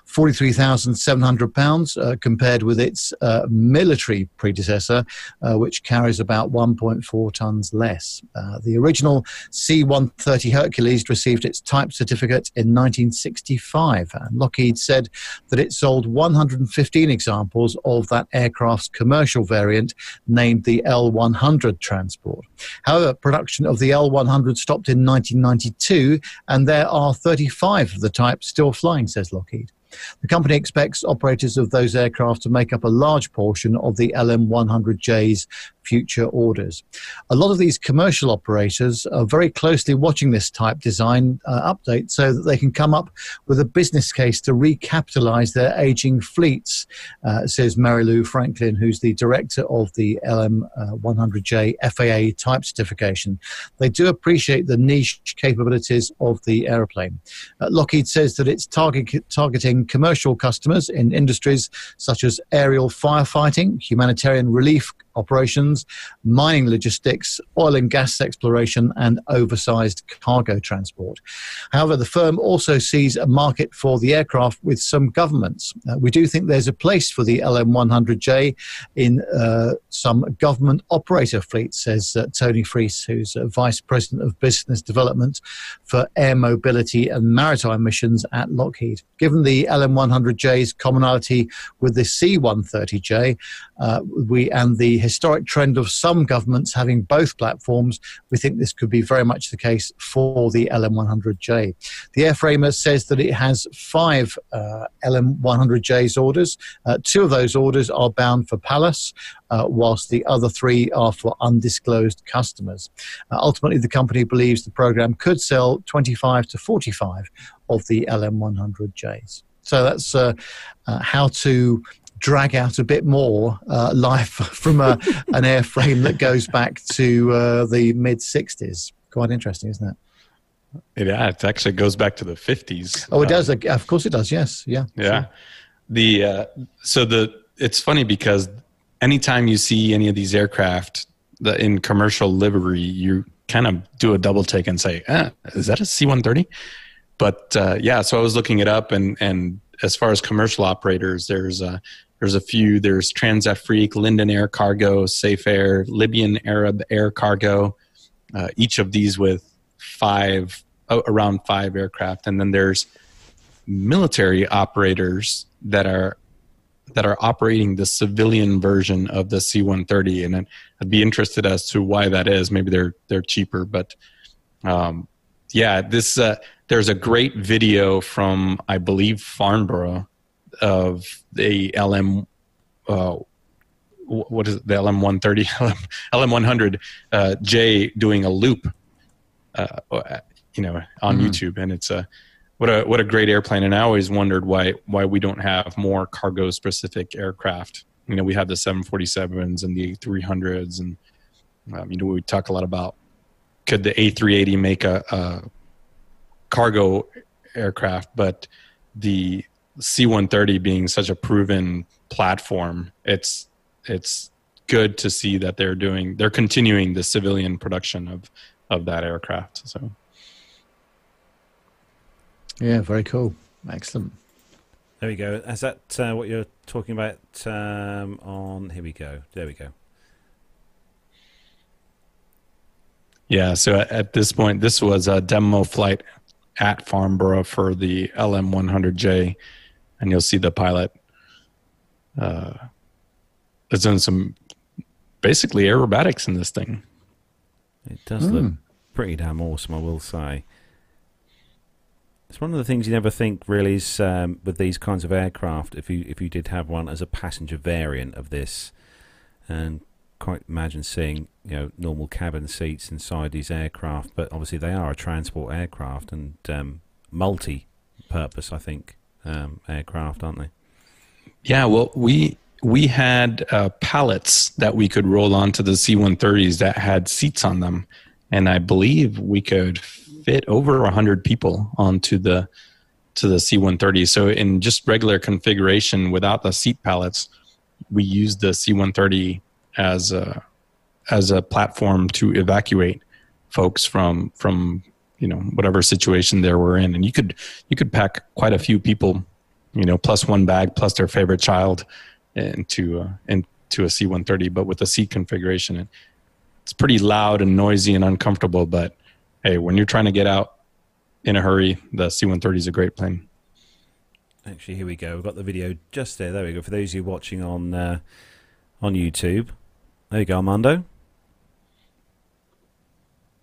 43,700 pounds, compared with its military predecessor, which carries about 1.4 tons less. The original C-130 Hercules received its type certificate in 1965, and Lockheed said that it sold 115 examples of that aircraft's commercial variant, named the L-100 transport. However, production of the L-100 stopped in 1992, and there are 35 of the type still flying, says Lockheed. The company expects operators of those aircraft to make up a large portion of the LM100J's future orders. A lot of these commercial operators are very closely watching this type design update so that they can come up with a business case to recapitalise their ageing fleets, says Mary Lou Franklin, who's the director of the LM100J FAA type certification. They do appreciate the niche capabilities of the aeroplane. Lockheed says that it's targeting commercial customers in industries such as aerial firefighting, humanitarian relief operations, mining logistics, oil and gas exploration, and oversized cargo transport. However, the firm also sees a market for the aircraft with some governments. We do think there's a place for the LM100J in some government operator fleets, says Tony Fries, who's Vice President of Business Development for Air Mobility and Maritime Missions at Lockheed. Given the LM100J's commonality with the C-130J, and the historic trend of some governments having both platforms, we think this could be very much the case for the LM100J. The airframer says that it has 5 LM100J's orders. 2 of those orders are bound for Palace, whilst the other 3 are for undisclosed customers. Ultimately, the company believes the program could sell 25 to 45 of the LM100J's. So that's how to drag out a bit more life from an airframe that goes back to the mid-60s. Quite interesting, isn't it? Yeah, it actually goes back to the 50s. Oh, it does. Of course it does, yes. Yeah. Sure. It's funny because anytime you see any of these aircraft in commercial livery, you kind of do a double take and say, is that a C-130? But so I was looking it up, and as far as commercial operators, there's a few. There's TransAfrique, Linden Air Cargo, Safe Air, Libyan Arab Air Cargo, each of these with around 5 aircraft. And then there's military operators that are operating the civilian version of the C-130. And I'd be interested as to why that is. Maybe they're cheaper, but there's a great video from, I believe, Farnborough of the LM what is it, the LM130, LM100 J doing a loop, you know, on YouTube. And it's what a great airplane. And I always wondered why we don't have more cargo specific aircraft. You know, we have the 747s and the A300s, and you know, we talk a lot about could the A380 make a cargo aircraft, but the C-130 being such a proven platform, it's good to see that they're continuing the civilian production of that aircraft. So yeah, very cool, excellent. There we go. Is that what you're talking about? On here we go. There we go. Yeah. So at this point, this was a demo flight at Farnborough for the LM100J, and you'll see the pilot. It's done some basically aerobatics in this thing. It does look pretty damn awesome, I will say. It's one of the things you never think really is with these kinds of aircraft. If you did have one as a passenger variant of this, and quite imagine seeing, you know, normal cabin seats inside these aircraft, but obviously they are a transport aircraft and multi-purpose, I think, aircraft, aren't they? Yeah, well, we had pallets that we could roll onto the C-130s that had seats on them, and I believe we could fit over 100 people onto the C-130. So in just regular configuration without the seat pallets, we used the C-130 as a platform to evacuate folks from you know, whatever situation they were in. And you could pack quite a few people, you know, plus one bag plus their favorite child into a C-130. But with a seat configuration, it's pretty loud and noisy and uncomfortable. But hey, when you're trying to get out in a hurry, the C-130 is a great plane. Actually, here we go. We've got the video just there. There we go. For those of you watching on YouTube. There you go, Armando.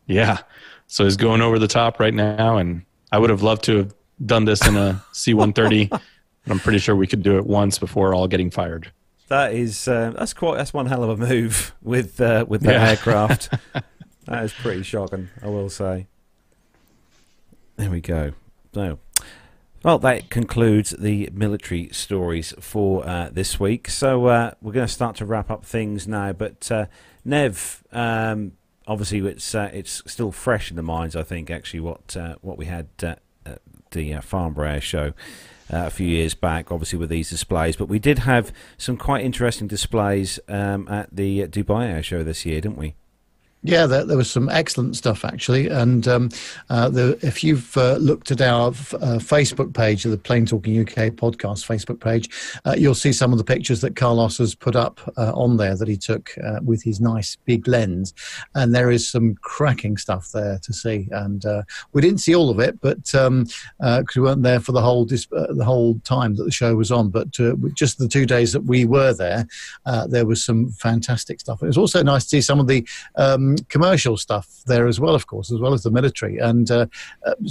Yeah. So he's going over the top right now, and I would have loved to have done this in a C-130. But I'm pretty sure we could do it once before all getting fired. That is that's one hell of a move with that aircraft. That is pretty shocking, I will say. There we go. So, well, that concludes the military stories for this week. So we're going to start to wrap up things now. But Nev, obviously it's still fresh in the minds, I think, actually, what we had at the Farnborough Air Show a few years back, obviously, with these displays. But we did have some quite interesting displays at the Dubai Air Show this year, didn't we? Yeah, there was some excellent stuff, actually. And if you've looked at our Facebook page, the Plane Talking UK podcast Facebook page, you'll see some of the pictures that Carlos has put up on there that he took with his nice big lens. And there is some cracking stuff there to see. And we didn't see all of it, but because we weren't there for the whole time that the show was on. But just the 2 days that we were there, there was some fantastic stuff. It was also nice to see some of the commercial stuff there as well, of course, as well as the military, and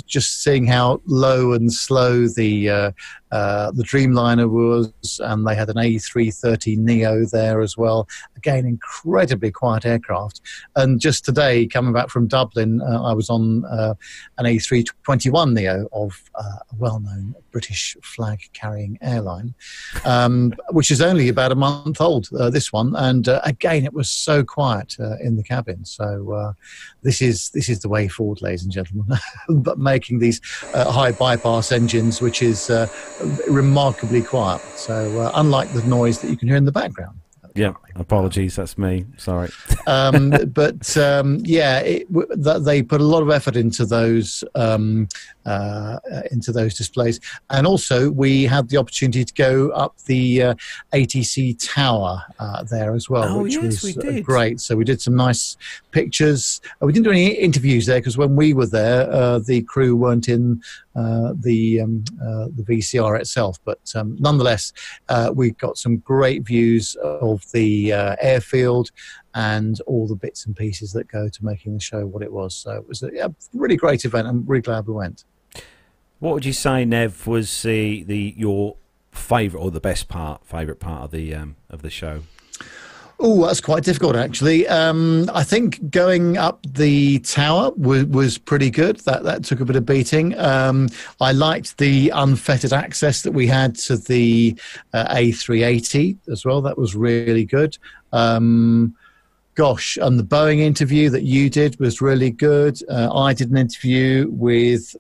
just seeing how low and slow the Dreamliner was, and they had an A330 Neo there as well. Again, incredibly quiet aircraft. And just today, coming back from Dublin, I was on an A321 Neo of a well-known British flag-carrying airline, which is only about a month old, this one. And again, it was so quiet in the cabin. So this is the way forward, ladies and gentlemen. But making these high bypass engines, which is remarkably quiet. So unlike the noise that you can hear in the background. Yeah, apologies, that's me, sorry. But yeah, they put a lot of effort into those displays. And also we had the opportunity to go up the ATC tower there as well, which was great. So we did some nice pictures. We didn't do any interviews there because when we were there, the crew weren't in the VCR itself. But nonetheless, we got some great views of the airfield and all the bits and pieces that go to making the show what it was. So it was a really great event. I'm really glad we went. What would you say, Nev, was your favourite or the best part, favourite part of the show? Oh, that's quite difficult, actually. I think going up the tower was pretty good. That took a bit of beating. I liked the unfettered access that we had to the A380 as well. That was really good. Gosh, and the Boeing interview that you did was really good. I did an interview with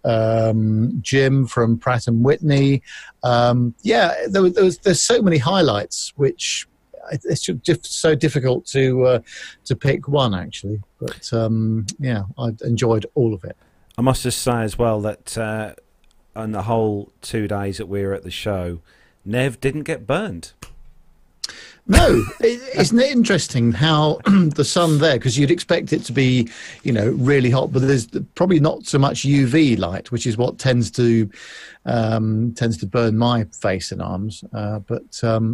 Jim from Pratt & Whitney. Yeah, there's so many highlights, which... it's just so difficult to pick one, actually. But, yeah, I enjoyed all of it. I must just say as well that on the whole 2 days that we were at the show, Nev didn't get burned. No, isn't it interesting how the sun there, because you'd expect it to be, you know, really hot, but there's probably not so much UV light, which is what tends to burn my face and arms.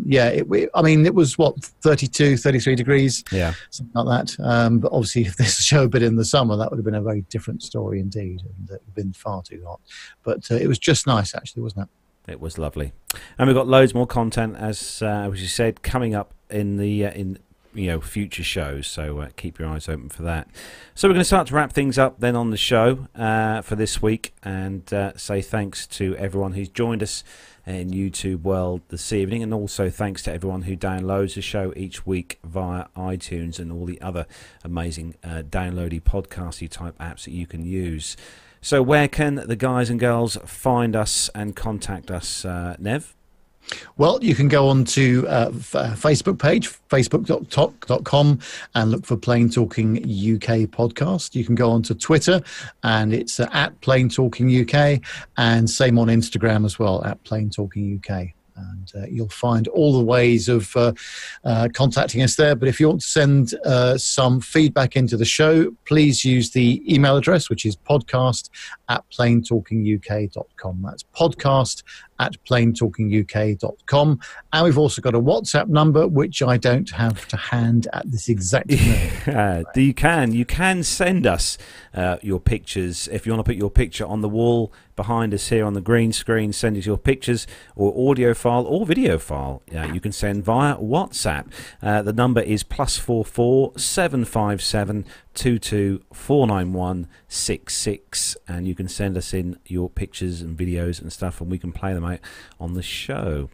Yeah, I mean, it was, what, 32, 33 degrees? Yeah. Something like that. But obviously, if this show had been in the summer, that would have been a very different story indeed. And it would have been far too hot. But it was just nice, actually, wasn't it? It was lovely, and we've got loads more content, as you said, coming up in the future shows. So keep your eyes open for that. So we're going to start to wrap things up then on the show for this week, and say thanks to everyone who's joined us in YouTube world this evening, and also thanks to everyone who downloads the show each week via iTunes and all the other amazing downloady podcasty type apps that you can use. So where can the guys and girls find us and contact us, Nev? Well, you can go on to Facebook page, facebook.com, and look for Plane Talking UK podcast. You can go on to Twitter, and it's at Plane Talking UK, and same on Instagram as well, at Plane Talking UK. And you'll find all the ways of contacting us there. But if you want to send some feedback into the show, please use the email address, which is podcast@planetalkinguk.com. That's podcast@planetalkinguk.com. And we've also got a WhatsApp number, which I don't have to hand at this exact moment. You can send us your pictures. If you want to put your picture on the wall behind us here on the green screen, send us your pictures or audio file or video file. You can send via WhatsApp. The number is +44 757 2249166, and you can send us in your pictures and videos and stuff, and we can play them out on the show.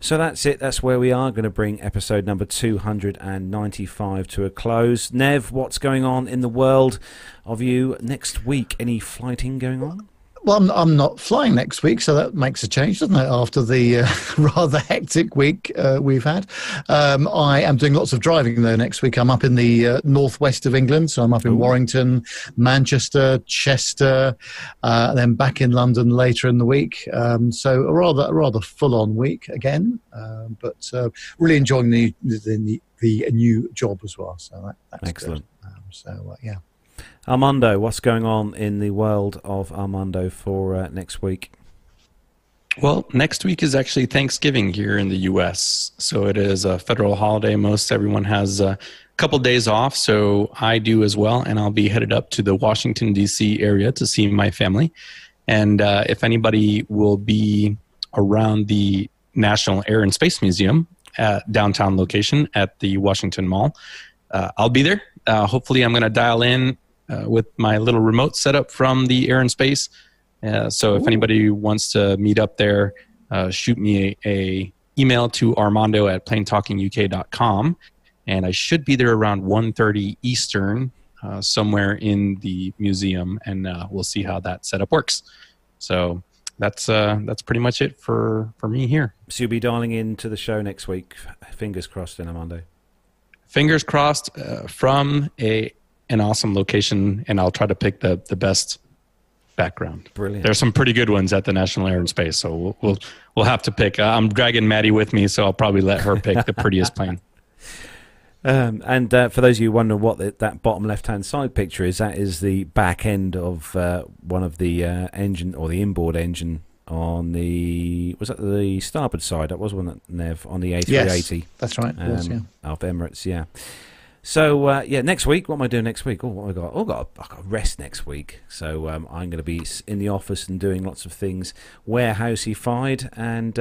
So that's it. That's where we are. Going to bring episode number 295 to a close. Nev, what's going on in the world of you next week? Any flighting going on? Well, I'm not flying next week, so that makes a change, doesn't it, after the rather hectic week we've had. I am doing lots of driving, though, next week. I'm up in the northwest of England, so I'm up in Warrington, Manchester, Chester, and then back in London later in the week. So a rather full-on week again, but really enjoying the new job as well. So that's excellent. Good. Yeah. Armando, what's going on in the world of Armando for next week? Well, next week is actually Thanksgiving here in the U.S., so it is a federal holiday. Most everyone has a couple days off, so I do as well, and I'll be headed up to the Washington, D.C. area to see my family. And if anybody will be around the National Air and Space Museum at downtown location at the Washington Mall, I'll be there. Hopefully, I'm going to dial in with my little remote setup from the Air and Space. So if anybody wants to meet up there, shoot me a email to armando@planetalkinguk.com. And I should be there around 1:30 Eastern, somewhere in the museum. And we'll see how that setup works. So that's pretty much it for me here. So you'll be dialing into the show next week. Fingers crossed then, Armando. Fingers crossed from an awesome location, and I'll try to pick the best background. Brilliant. There's some pretty good ones at the National Air and Space, so we'll have to pick. I'm dragging Maddie with me, so I'll probably let her pick the prettiest plane. For those of you wondering what that bottom left-hand side picture is, that is the back end of one of the engine, or the inboard engine, on the, was that the starboard side? That was one that Nev on the A380. Yes, that's right. Of Emirates, yeah. So, yeah, next week, what am I doing next week? Oh, what have I got? Oh, I've got rest next week. So I'm going to be in the office and doing lots of things warehousey-fied. And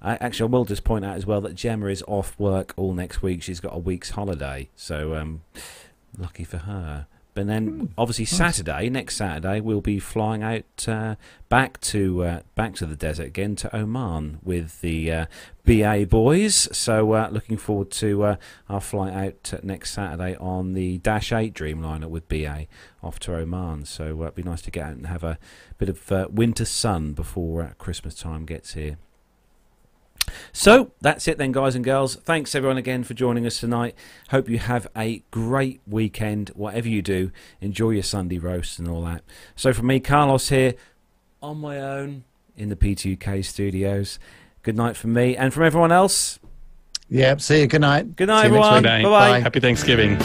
I will just point out as well that Gemma is off work all next week. She's got a week's holiday. So lucky for her. But then, obviously, next Saturday, we'll be flying out back to the desert again to Oman with the BA boys. So, looking forward to our flight out next Saturday on the Dash 8 Dreamliner with BA off to Oman. So, it'd be nice to get out and have a bit of winter sun before Christmas time gets here. So that's it then, guys and girls. Thanks everyone again for joining us tonight. Hope you have a great weekend. Whatever you do, enjoy your Sunday roast and all that. So from me, Carlos, here on my own in the P2K studios. Good night from me and from everyone else. Yep, see you. Good night. Good night, everyone. Bye-bye. Happy Thanksgiving.